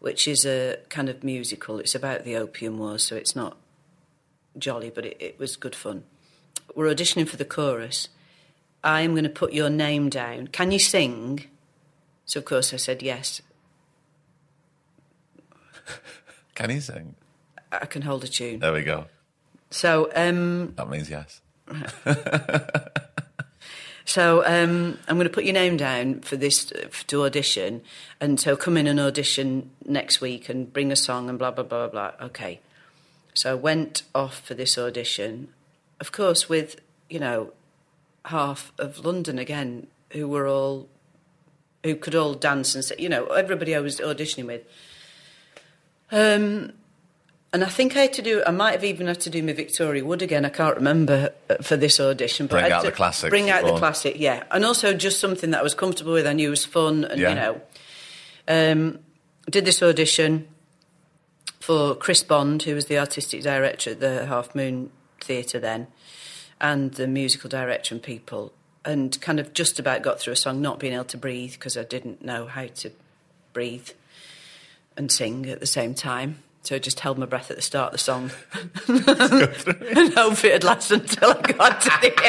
which is a kind of musical. It's about the Opium Wars, so it's not jolly, but it was good fun. We're auditioning for the chorus. I am going to put your name down. Can you sing? So, of course, I said yes. Can he sing? I can hold a tune. There we go. So... that means yes. Right. So I'm going to put your name down for this, to audition, and so come in and audition next week and bring a song and blah, blah, blah, blah. Okay. So I went off for this audition, of course, with, half of London again, who could all dance and say, everybody I was auditioning with. And I think I might have even had to do my Victoria Wood again, I can't remember, for this audition. But bring out the classic. Bring out the classic, yeah. And also just something that I was comfortable with, I knew was fun, and, did this audition for Chris Bond, who was the artistic director at the Half Moon Theatre then, and the musical director and people, and kind of just about got through a song, not being able to breathe, because I didn't know how to breathe and sing at the same time. So I just held my breath at the start of the song and hope it had lasted until I got to the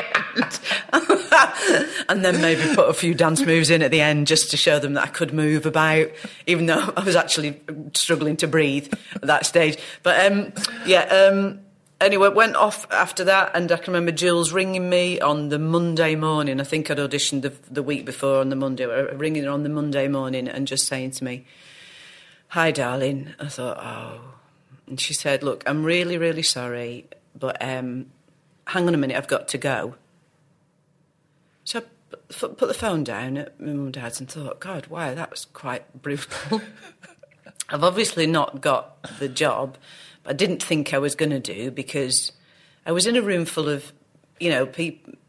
end. And then maybe put a few dance moves in at the end just to show them that I could move about, even though I was actually struggling to breathe at that stage. But, anyway, went off after that, and I can remember Jules ringing me on the Monday morning. I think I'd auditioned the week before on the Monday, ringing her on the Monday morning and just saying to me, hi, darling. I thought, oh. And she said, look, I'm really, really sorry, but hang on a minute, I've got to go. So I put the phone down at my mum and dad's and thought, God, wow, that was quite brutal. I've obviously not got the job, but I didn't think I was going to do, because I was in a room full of, you know,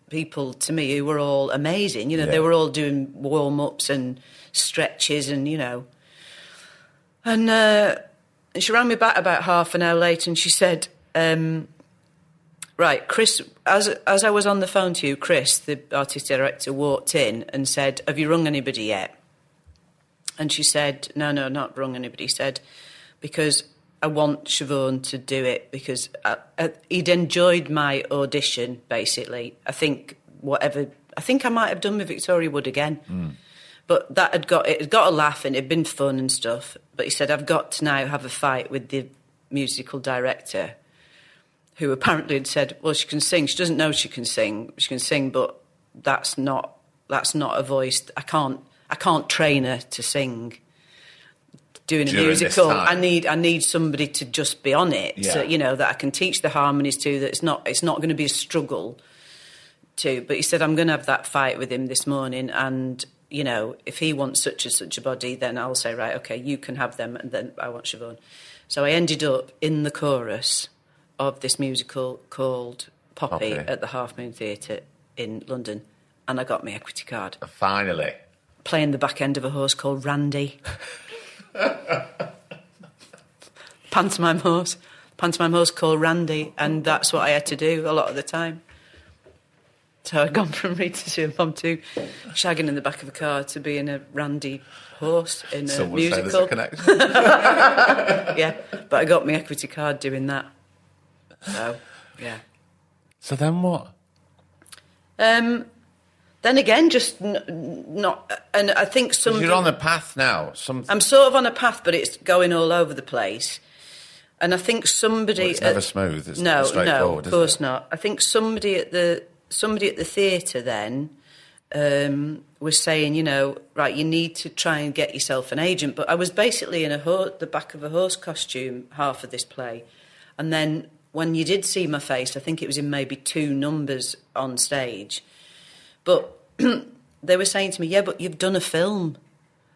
people to me who were all amazing. You know, yeah. They were all doing warm-ups and stretches and, you know. And she rang me back about half an hour later and she said, right, Chris, as I was on the phone to you, Chris, the artistic director, walked in and said, have you rung anybody yet? And she said, no, not rung anybody. He said, because I want Siobhan to do it, because he'd enjoyed my audition, basically. I think I might have done with Victoria Wood again. Mm. But that had got a laugh and it had been fun and stuff. But he said, I've got to now have a fight with the musical director, who apparently had said, well, she can sing. She doesn't know she can sing, but that's not a voice. I can't train her to sing doing a musical. I need somebody to just be on it, yeah. So, you know, that I can teach the harmonies to, that it's not going to be a struggle to. But he said, I'm going to have that fight with him this morning, and, you know, if he wants such and such a body, then I'll say, right, okay, you can have them, and then I want Siobhan. So I ended up in the chorus of this musical called Poppy at the Half Moon Theatre in London, and I got my equity card. Finally. Playing the back end of a horse called Randy. Pantomime horse called Randy, and that's what I had to do a lot of the time. So I'd gone from Rita Sue and Bob Too, shagging in the back of a car, to being a Randy horse in a musical. Yeah, but I got my equity card doing that. So, yeah. So then what? Then again, just not... And I think something... You're on a path now. I'm sort of on a path, but it's going all over the place. And I think somebody... Well, it's never smooth. It's not straightforward, of course not. I think somebody at the theatre then was saying, you know, right, you need to try and get yourself an agent. But I was basically in the back of a horse costume half of this play. And then when you did see my face, I think it was in maybe two numbers on stage... But they were saying to me, yeah, but you've done a film.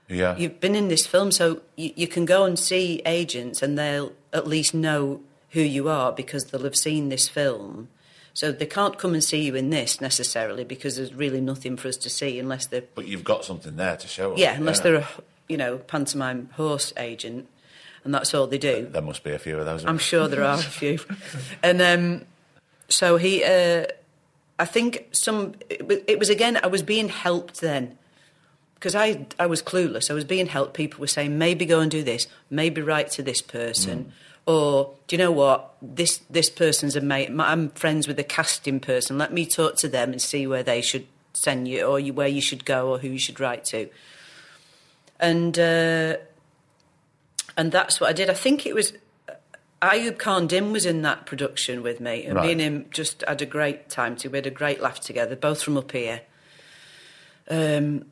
Yeah. You've been in this film, so you can go and see agents and they'll at least know who you are because they'll have seen this film. So they can't come and see you in this necessarily because there's really nothing for us to see unless they're... But you've got something there to show us. Yeah, unless they're a, you know, pantomime horse agent, and that's all they do. There must be a few of those. I'm sure there are a few. And so he... I think it was, again, I was being helped then, because I was clueless. I was being helped. People were saying, maybe go and do this, maybe write to this person, or, do you know what, this person's a mate, I'm friends with a casting person, let me talk to them and see where they should send you, or where you should go, or who you should write to. And that's what I did. I think it was... Ayub Khan Din was in that production with me, and me and him just had a great time too. We had a great laugh together, both from up here. And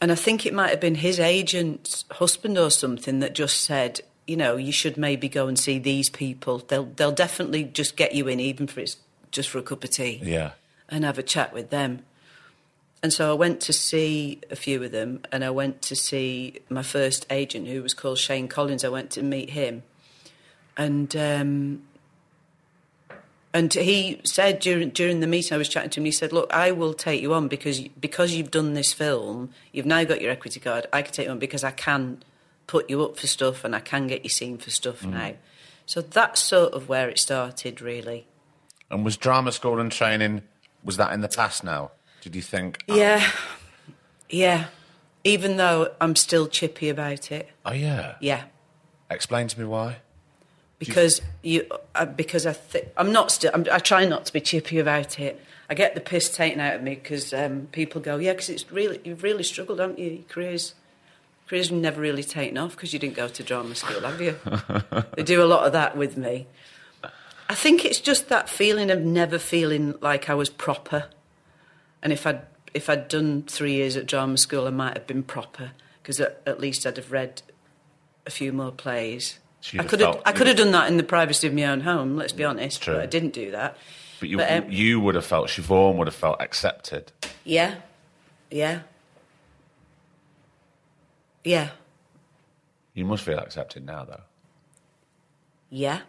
I think it might have been his agent's husband or something that just said, you know, you should maybe go and see these people. They'll definitely just get you in, even for it's just for a cup of tea, yeah, and have a chat with them. And so I went to see a few of them, and I went to see my first agent, who was called Shane Collins. I went to meet him. And he said during the meeting, I was chatting to him, and he said, look, I will take you on because you've done this film, you've now got your equity card, I can take you on because I can put you up for stuff and I can get you seen for stuff now. So that's sort of where it started, really. And was drama school and training, was that in the past now? Did you think... Yeah. Even though I'm still chippy about it. Oh, yeah? Yeah. Explain to me why. I try not to be chippy about it. I get the piss taken out of me because people go, yeah, because it's really, you've really struggled, haven't you? Your career's never really taken off because you didn't go to drama school, have you? They do a lot of that with me. I think it's just that feeling of never feeling like I was proper. And if I'd done 3 years at drama school, I might have been proper because at least I'd have read a few more plays. So I could have done that in the privacy of my own home, let's be honest, but I didn't do that. But you would have felt, Siobhan would have felt accepted. Yeah, yeah. Yeah. You must feel accepted now, though. Yeah.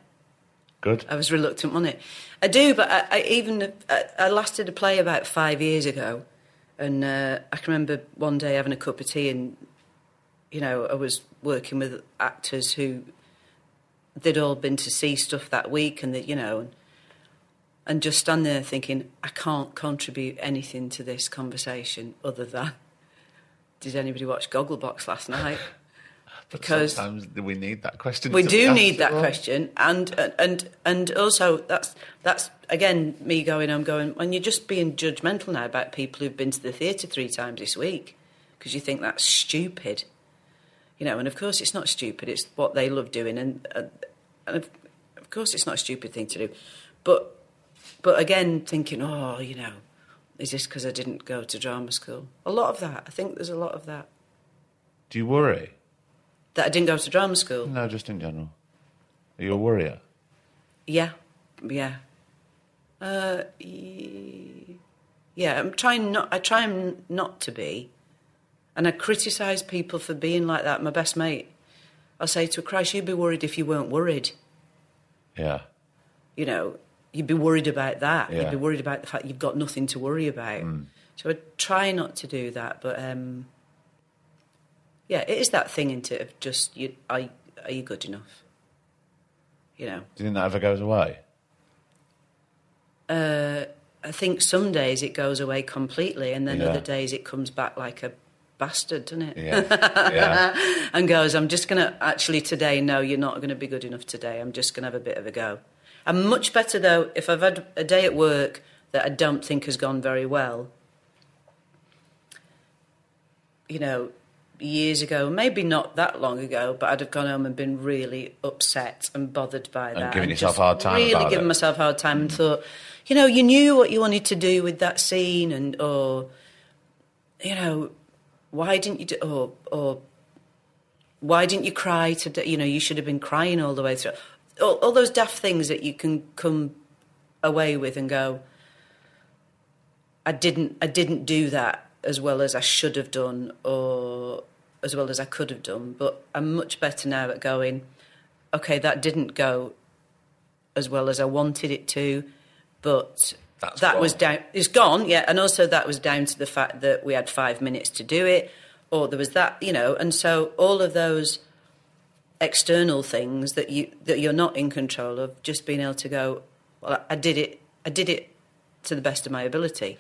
Good. I was reluctant, wasn't it? I do, but I lasted a play about 5 years ago, and I can remember one day having a cup of tea, and, you know, I was working with actors who, they'd all been to see stuff that week, and, you know, and just stand there thinking, I can't contribute anything to this conversation other than, did anybody watch Gogglebox last night? Because sometimes we need that question. We do need that question, and also that's again me going. I'm going, and you're just being judgmental now about people who've been to the theatre 3 times this week because you think that's stupid, you know. And of course, it's not stupid. It's what they love doing, and of course, it's not a stupid thing to do. But again, thinking, oh, you know. Is this because I didn't go to drama school? A lot of that. I think there's a lot of that. Do you worry? That I didn't go to drama school? No, just in general. Are you a worrier? Yeah. Yeah. Yeah, I try not to be. And I criticise people for being like that. My best mate, I'll say to her, Christ, you'd be worried if you weren't worried. Yeah. You know... You'd be worried about that. Yeah. You'd be worried about the fact you've got nothing to worry about. Mm. So I try not to do that, but yeah, it is that thing into just are you good enough? You know. Do you think that ever goes away? I think some days it goes away completely, and then other days it comes back like a bastard, doesn't it? Yeah. And goes, I'm just going to you're not going to be good enough today. I'm just going to have a bit of a go. I'm much better, though, if I've had a day at work that I don't think has gone very well. You know, years ago, maybe not that long ago, but I'd have gone home and been really upset and bothered by that. And giving yourself a hard time about it. Really giving myself a hard time and thought, you know, you knew what you wanted to do with that scene or, you know, why didn't you do... Or why didn't you cry today? You know, you should have been crying all the way through... All those daft things that you can come away with and go, I didn't do that as well as I should have done or as well as I could have done. But I'm much better now at going, okay, that didn't go as well as I wanted it to, but it's gone, yeah. And also that was down to the fact that we had 5 minutes to do it, or there was that, you know. And so all of those... external things that you're not in control of, just being able to go, well, I did it to the best of my ability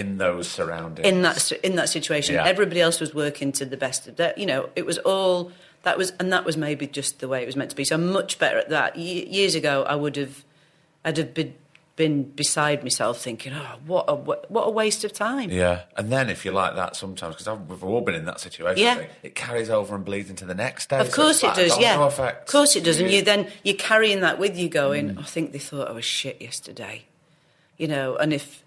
in those surroundings, in that situation. Yeah. Everybody else was working to the best of their, you know, it was all that was, and that was maybe just the way it was meant to be. So I'm much better at that. Years ago, I'd have been beside myself thinking, oh, what a waste of time. Yeah, and then if you're like that sometimes, because we've all been in that situation, yeah. It carries over and bleeds into the next day. Of course it does, yeah. Of course it does, and you're carrying that with you going, I think they thought I was shit yesterday. You know, and if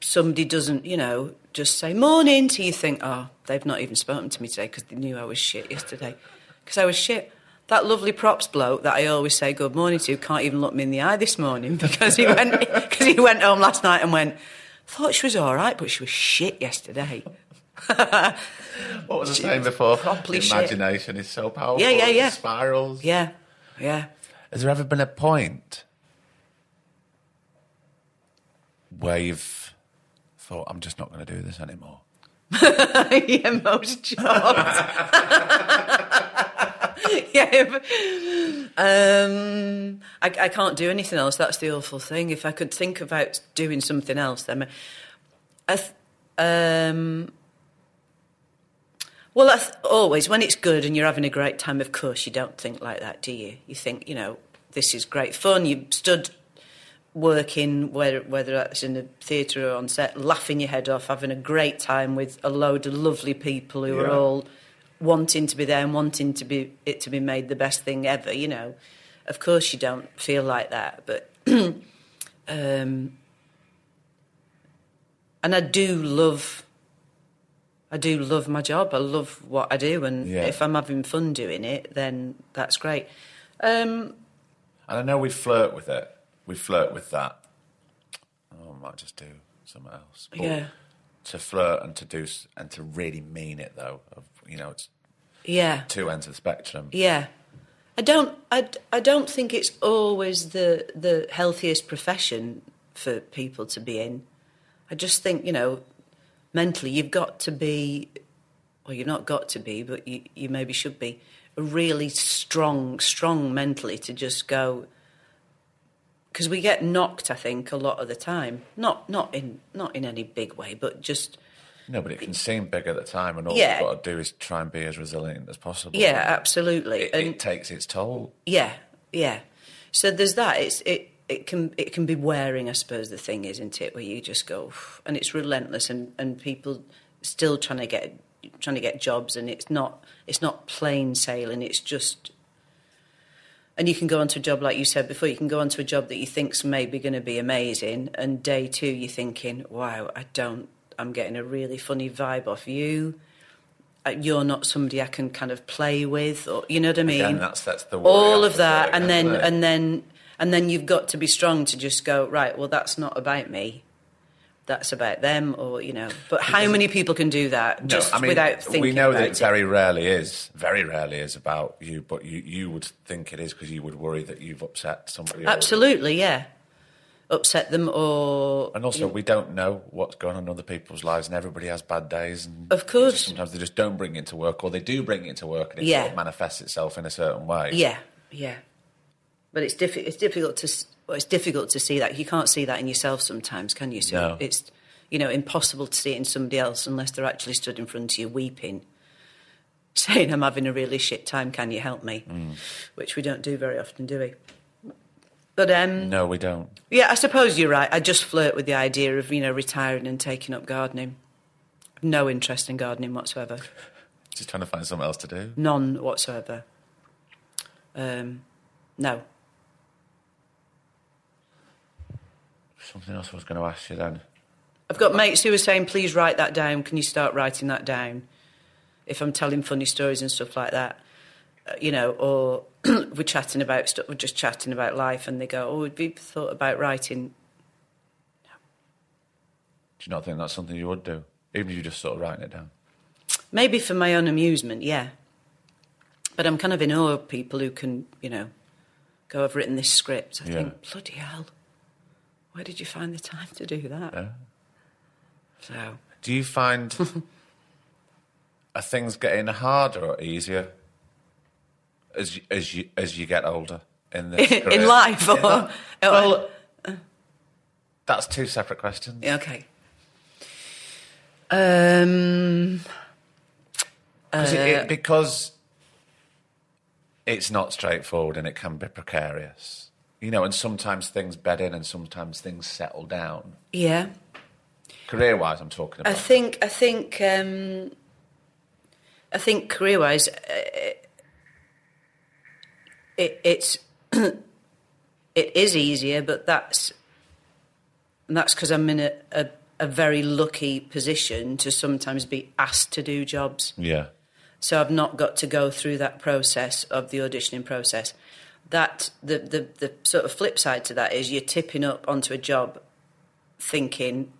somebody doesn't, you know, just say morning to you, think, oh, they've not even spoken to me today because they knew I was shit yesterday. Because I was shit. That lovely props bloke that I always say good morning to can't even look me in the eye this morning because he went home last night and went, thought she was all right, but she was shit yesterday. What was I saying before? Properly shit. Imagination is so powerful. Yeah. It spirals. Yeah. Has there ever been a point where you've thought, I'm just not going to do this anymore? Yeah, most jobs. Yeah, but, I can't do anything else. That's the awful thing. If I could think about doing something else, then always when it's good and you're having a great time, of course you don't think like that, do you? You think, you know, this is great fun. You've stood working, whether that's in the theatre or on set, laughing your head off, having a great time with a load of lovely people who are all wanting to be there and wanting it to be made the best thing ever, you know. Of course you don't feel like that, but... and I do love my job. I love what I do, and if I'm having fun doing it, then that's great. And I know we flirt with that. might just do something else. But yeah. To flirt and to do and to really mean it, though, of, you know, it's two ends of the spectrum. Yeah, I don't think it's always the healthiest profession for people to be in. I just think, you know, mentally you've got to be, well, you've not got to be, but you maybe should be really strong mentally to just go. Because we get knocked, I think, a lot of the time. Not in any big way, but just... No, but it can seem big at the time, and all you've got to do is try and be as resilient as possible. Yeah, absolutely. It takes its toll. Yeah, yeah. So there's that. It can be wearing, I suppose, the thing, isn't it, where you just go... And it's relentless, and people still trying to get jobs, and it's not plain sailing, it's just... And you can go on to a job, like you said before, you can go on to a job that you think's maybe going to be amazing, and day two you're thinking, wow, I'm getting a really funny vibe off you. You're not somebody I can kind of play with, or you know what I mean? Again, that's the worry. All of that, there, and then you've got to be strong to just go, right, well, that's not about me. That's about them, or, you know. But how many people can do that without thinking about it? We know that it very rarely is about you, but you would think it is because you would worry that you've upset somebody. Absolutely, yeah. Upset them or... And also, we don't know what's going on in other people's lives, and everybody has bad days. And of course. Sometimes they just don't bring it to work, or they do bring it to work, and it sort of manifests itself in a certain way. Yeah, yeah. But it's difficult to see that. You can't see that in yourself sometimes, can you? So no. It's, you know, impossible to see it in somebody else unless they're actually stood in front of you weeping, saying, I'm having a really shit time, can you help me? Mm. Which we don't do very often, do we? But no, we don't. Yeah, I suppose you're right. I just flirt with the idea of, you know, retiring and taking up gardening. No interest in gardening whatsoever. Just trying to find something else to do? None whatsoever. No. Something else I was going to ask you then. I've got mates who are saying, please write that down. Can you start writing that down? If I'm telling funny stories and stuff like that, you know, or we're chatting about stuff, we're just chatting about life, and they go, oh, have you thought about writing? No. Do you not think that's something you would do? Even if you're just sort of writing it down? Maybe for my own amusement, yeah. But I'm kind of in awe of people who can, you know, go, I've written this script. I think, bloody hell. Where did you find the time to do that? Yeah. So, do you find are things getting harder or easier as you get older in this career? In life, or well, that's two separate questions. Yeah, okay. Because it's not straightforward and it can be precarious. You know, and sometimes things bed in and sometimes things settle down. Yeah. Career-wise, I'm talking about. I think career-wise, it's it is easier, but that's because I'm in a very lucky position to sometimes be asked to do jobs. Yeah. So I've not got to go through that process of the auditioning process. That the sort of flip side to that is you're tipping up onto a job thinking,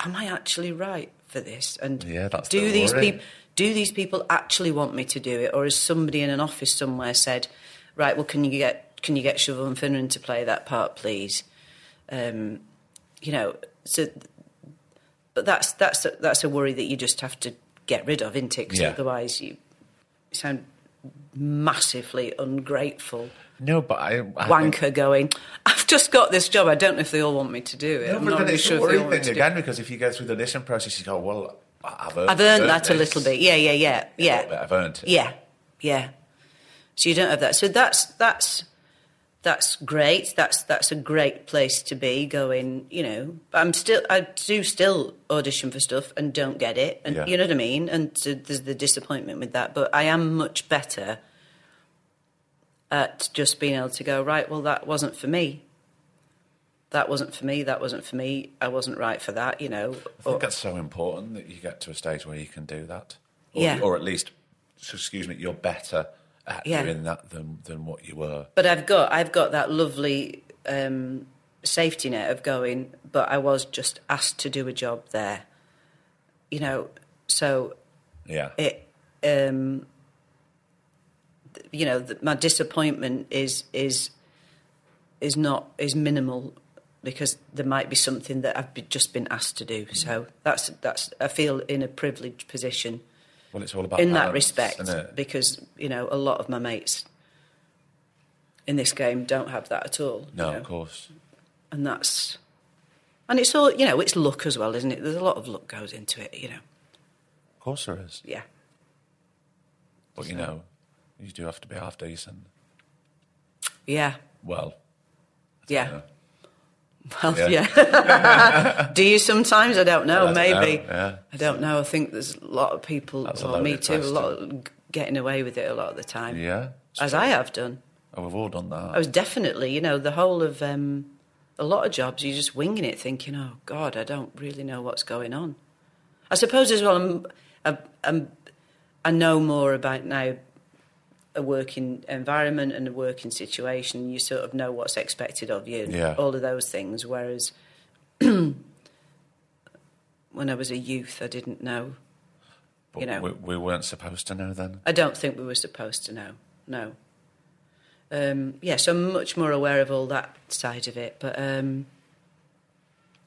am I actually right for this? And do these people actually want me to do it? Or has somebody in an office somewhere said, right, well, can you get Siobhan Finneran to play that part, please? You know, so but that's a worry that you just have to get rid of, isn't it? Because otherwise you sound massively ungrateful. No, but I wanker think... going, I've just got this job, I don't know if they all want me to do it. No, I'm not really sure if they want to again, because if you go through the audition process, you go, well, I've earned that this. A little bit. Yeah. I've earned it. Yeah. So you don't have that. So that's great. That's a great place to be going, you know. I do still audition for stuff and don't get it, and you know what I mean? And so there's the disappointment with that, but I am much better at just being able to go, right, well, that wasn't for me, I wasn't right for that, you know. I think that's so important that you get to a stage where you can do that. Or at least, you're better at doing that than what you were. But I've got that lovely safety net of going, but I was just asked to do a job there, you know, so yeah, it, you know, my disappointment is minimal, because there might be something that I've just been asked to do. So that's I feel in a privileged position. Well, it's all about in balance, that respect, isn't it? Because, you know, a lot of my mates in this game don't have that at all. No, you know? Of course. And that's, and it's all, you know, it's luck as well, isn't it? There's a lot of luck goes into it, you know. Of course there is. Yeah. But, you know, you do have to be half decent. Yeah. Well. Yeah. Know. Well, yeah. Do you sometimes? I don't know, maybe. Yeah. I don't know. I think there's a lot of people, or me too, a lot of getting away with it a lot of the time. Yeah. As I have done. Oh, we've all done that. I was definitely, you know, the whole of a lot of jobs, you're just winging it, thinking, oh, God, I don't really know what's going on. I suppose as well, I know more about now a working environment and a working situation. You sort of know what's expected of you, yeah, all of those things, whereas when I was a youth, I didn't know. But you know, we weren't supposed to know then? I don't think we were supposed to know, no. Yeah, so I'm much more aware of all that side of it, but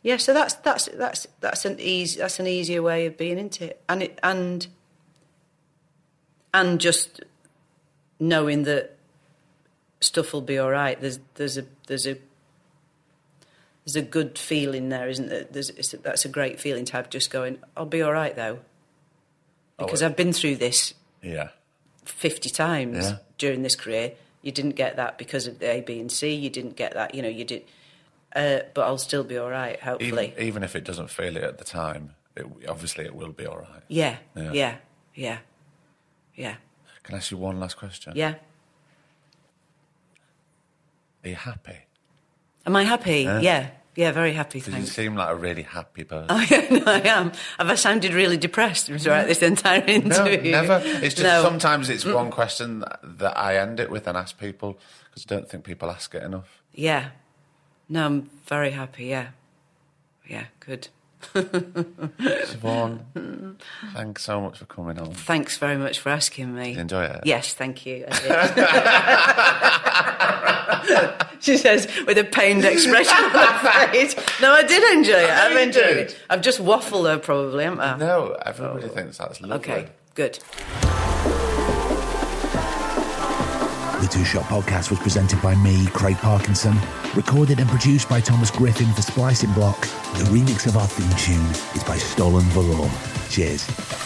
yeah, so that's an easier way of being into it, and it, and just knowing that stuff will be all right. There's a good feeling there, isn't there? That's a great feeling to have. Just going, I'll be all right though, because I've been through this 50 times during this career. You didn't get that because of the A, B, and C. You didn't get that, you know. You did, but I'll still be all right. Hopefully, even if it doesn't feel it at the time, obviously it will be all right. Yeah. Can I ask you one last question? Yeah. Are you happy? Am I happy? Yeah. Yeah, very happy, thanks. You seem like a really happy person. Oh, yeah, no, I am. Have I sounded really depressed throughout this entire interview? No, never. It's just sometimes it's one question that I end it with and ask people, because I don't think people ask it enough. Yeah. No, I'm very happy, yeah. Yeah, good. Siobhan, thanks so much for coming on. Thanks very much for asking me. Did you enjoy it? Yes, thank you. I did. She says with a pained expression on her face. No, I did enjoy it. I've enjoyed it. I've just waffled her probably, haven't I? No, everybody thinks that's lovely. Okay, good. The Two Shot Podcast was presented by me, Craig Parkinson, recorded and produced by Thomas Griffin for Splicing Block. The remix of our theme tune is by Stolen Valor. Cheers.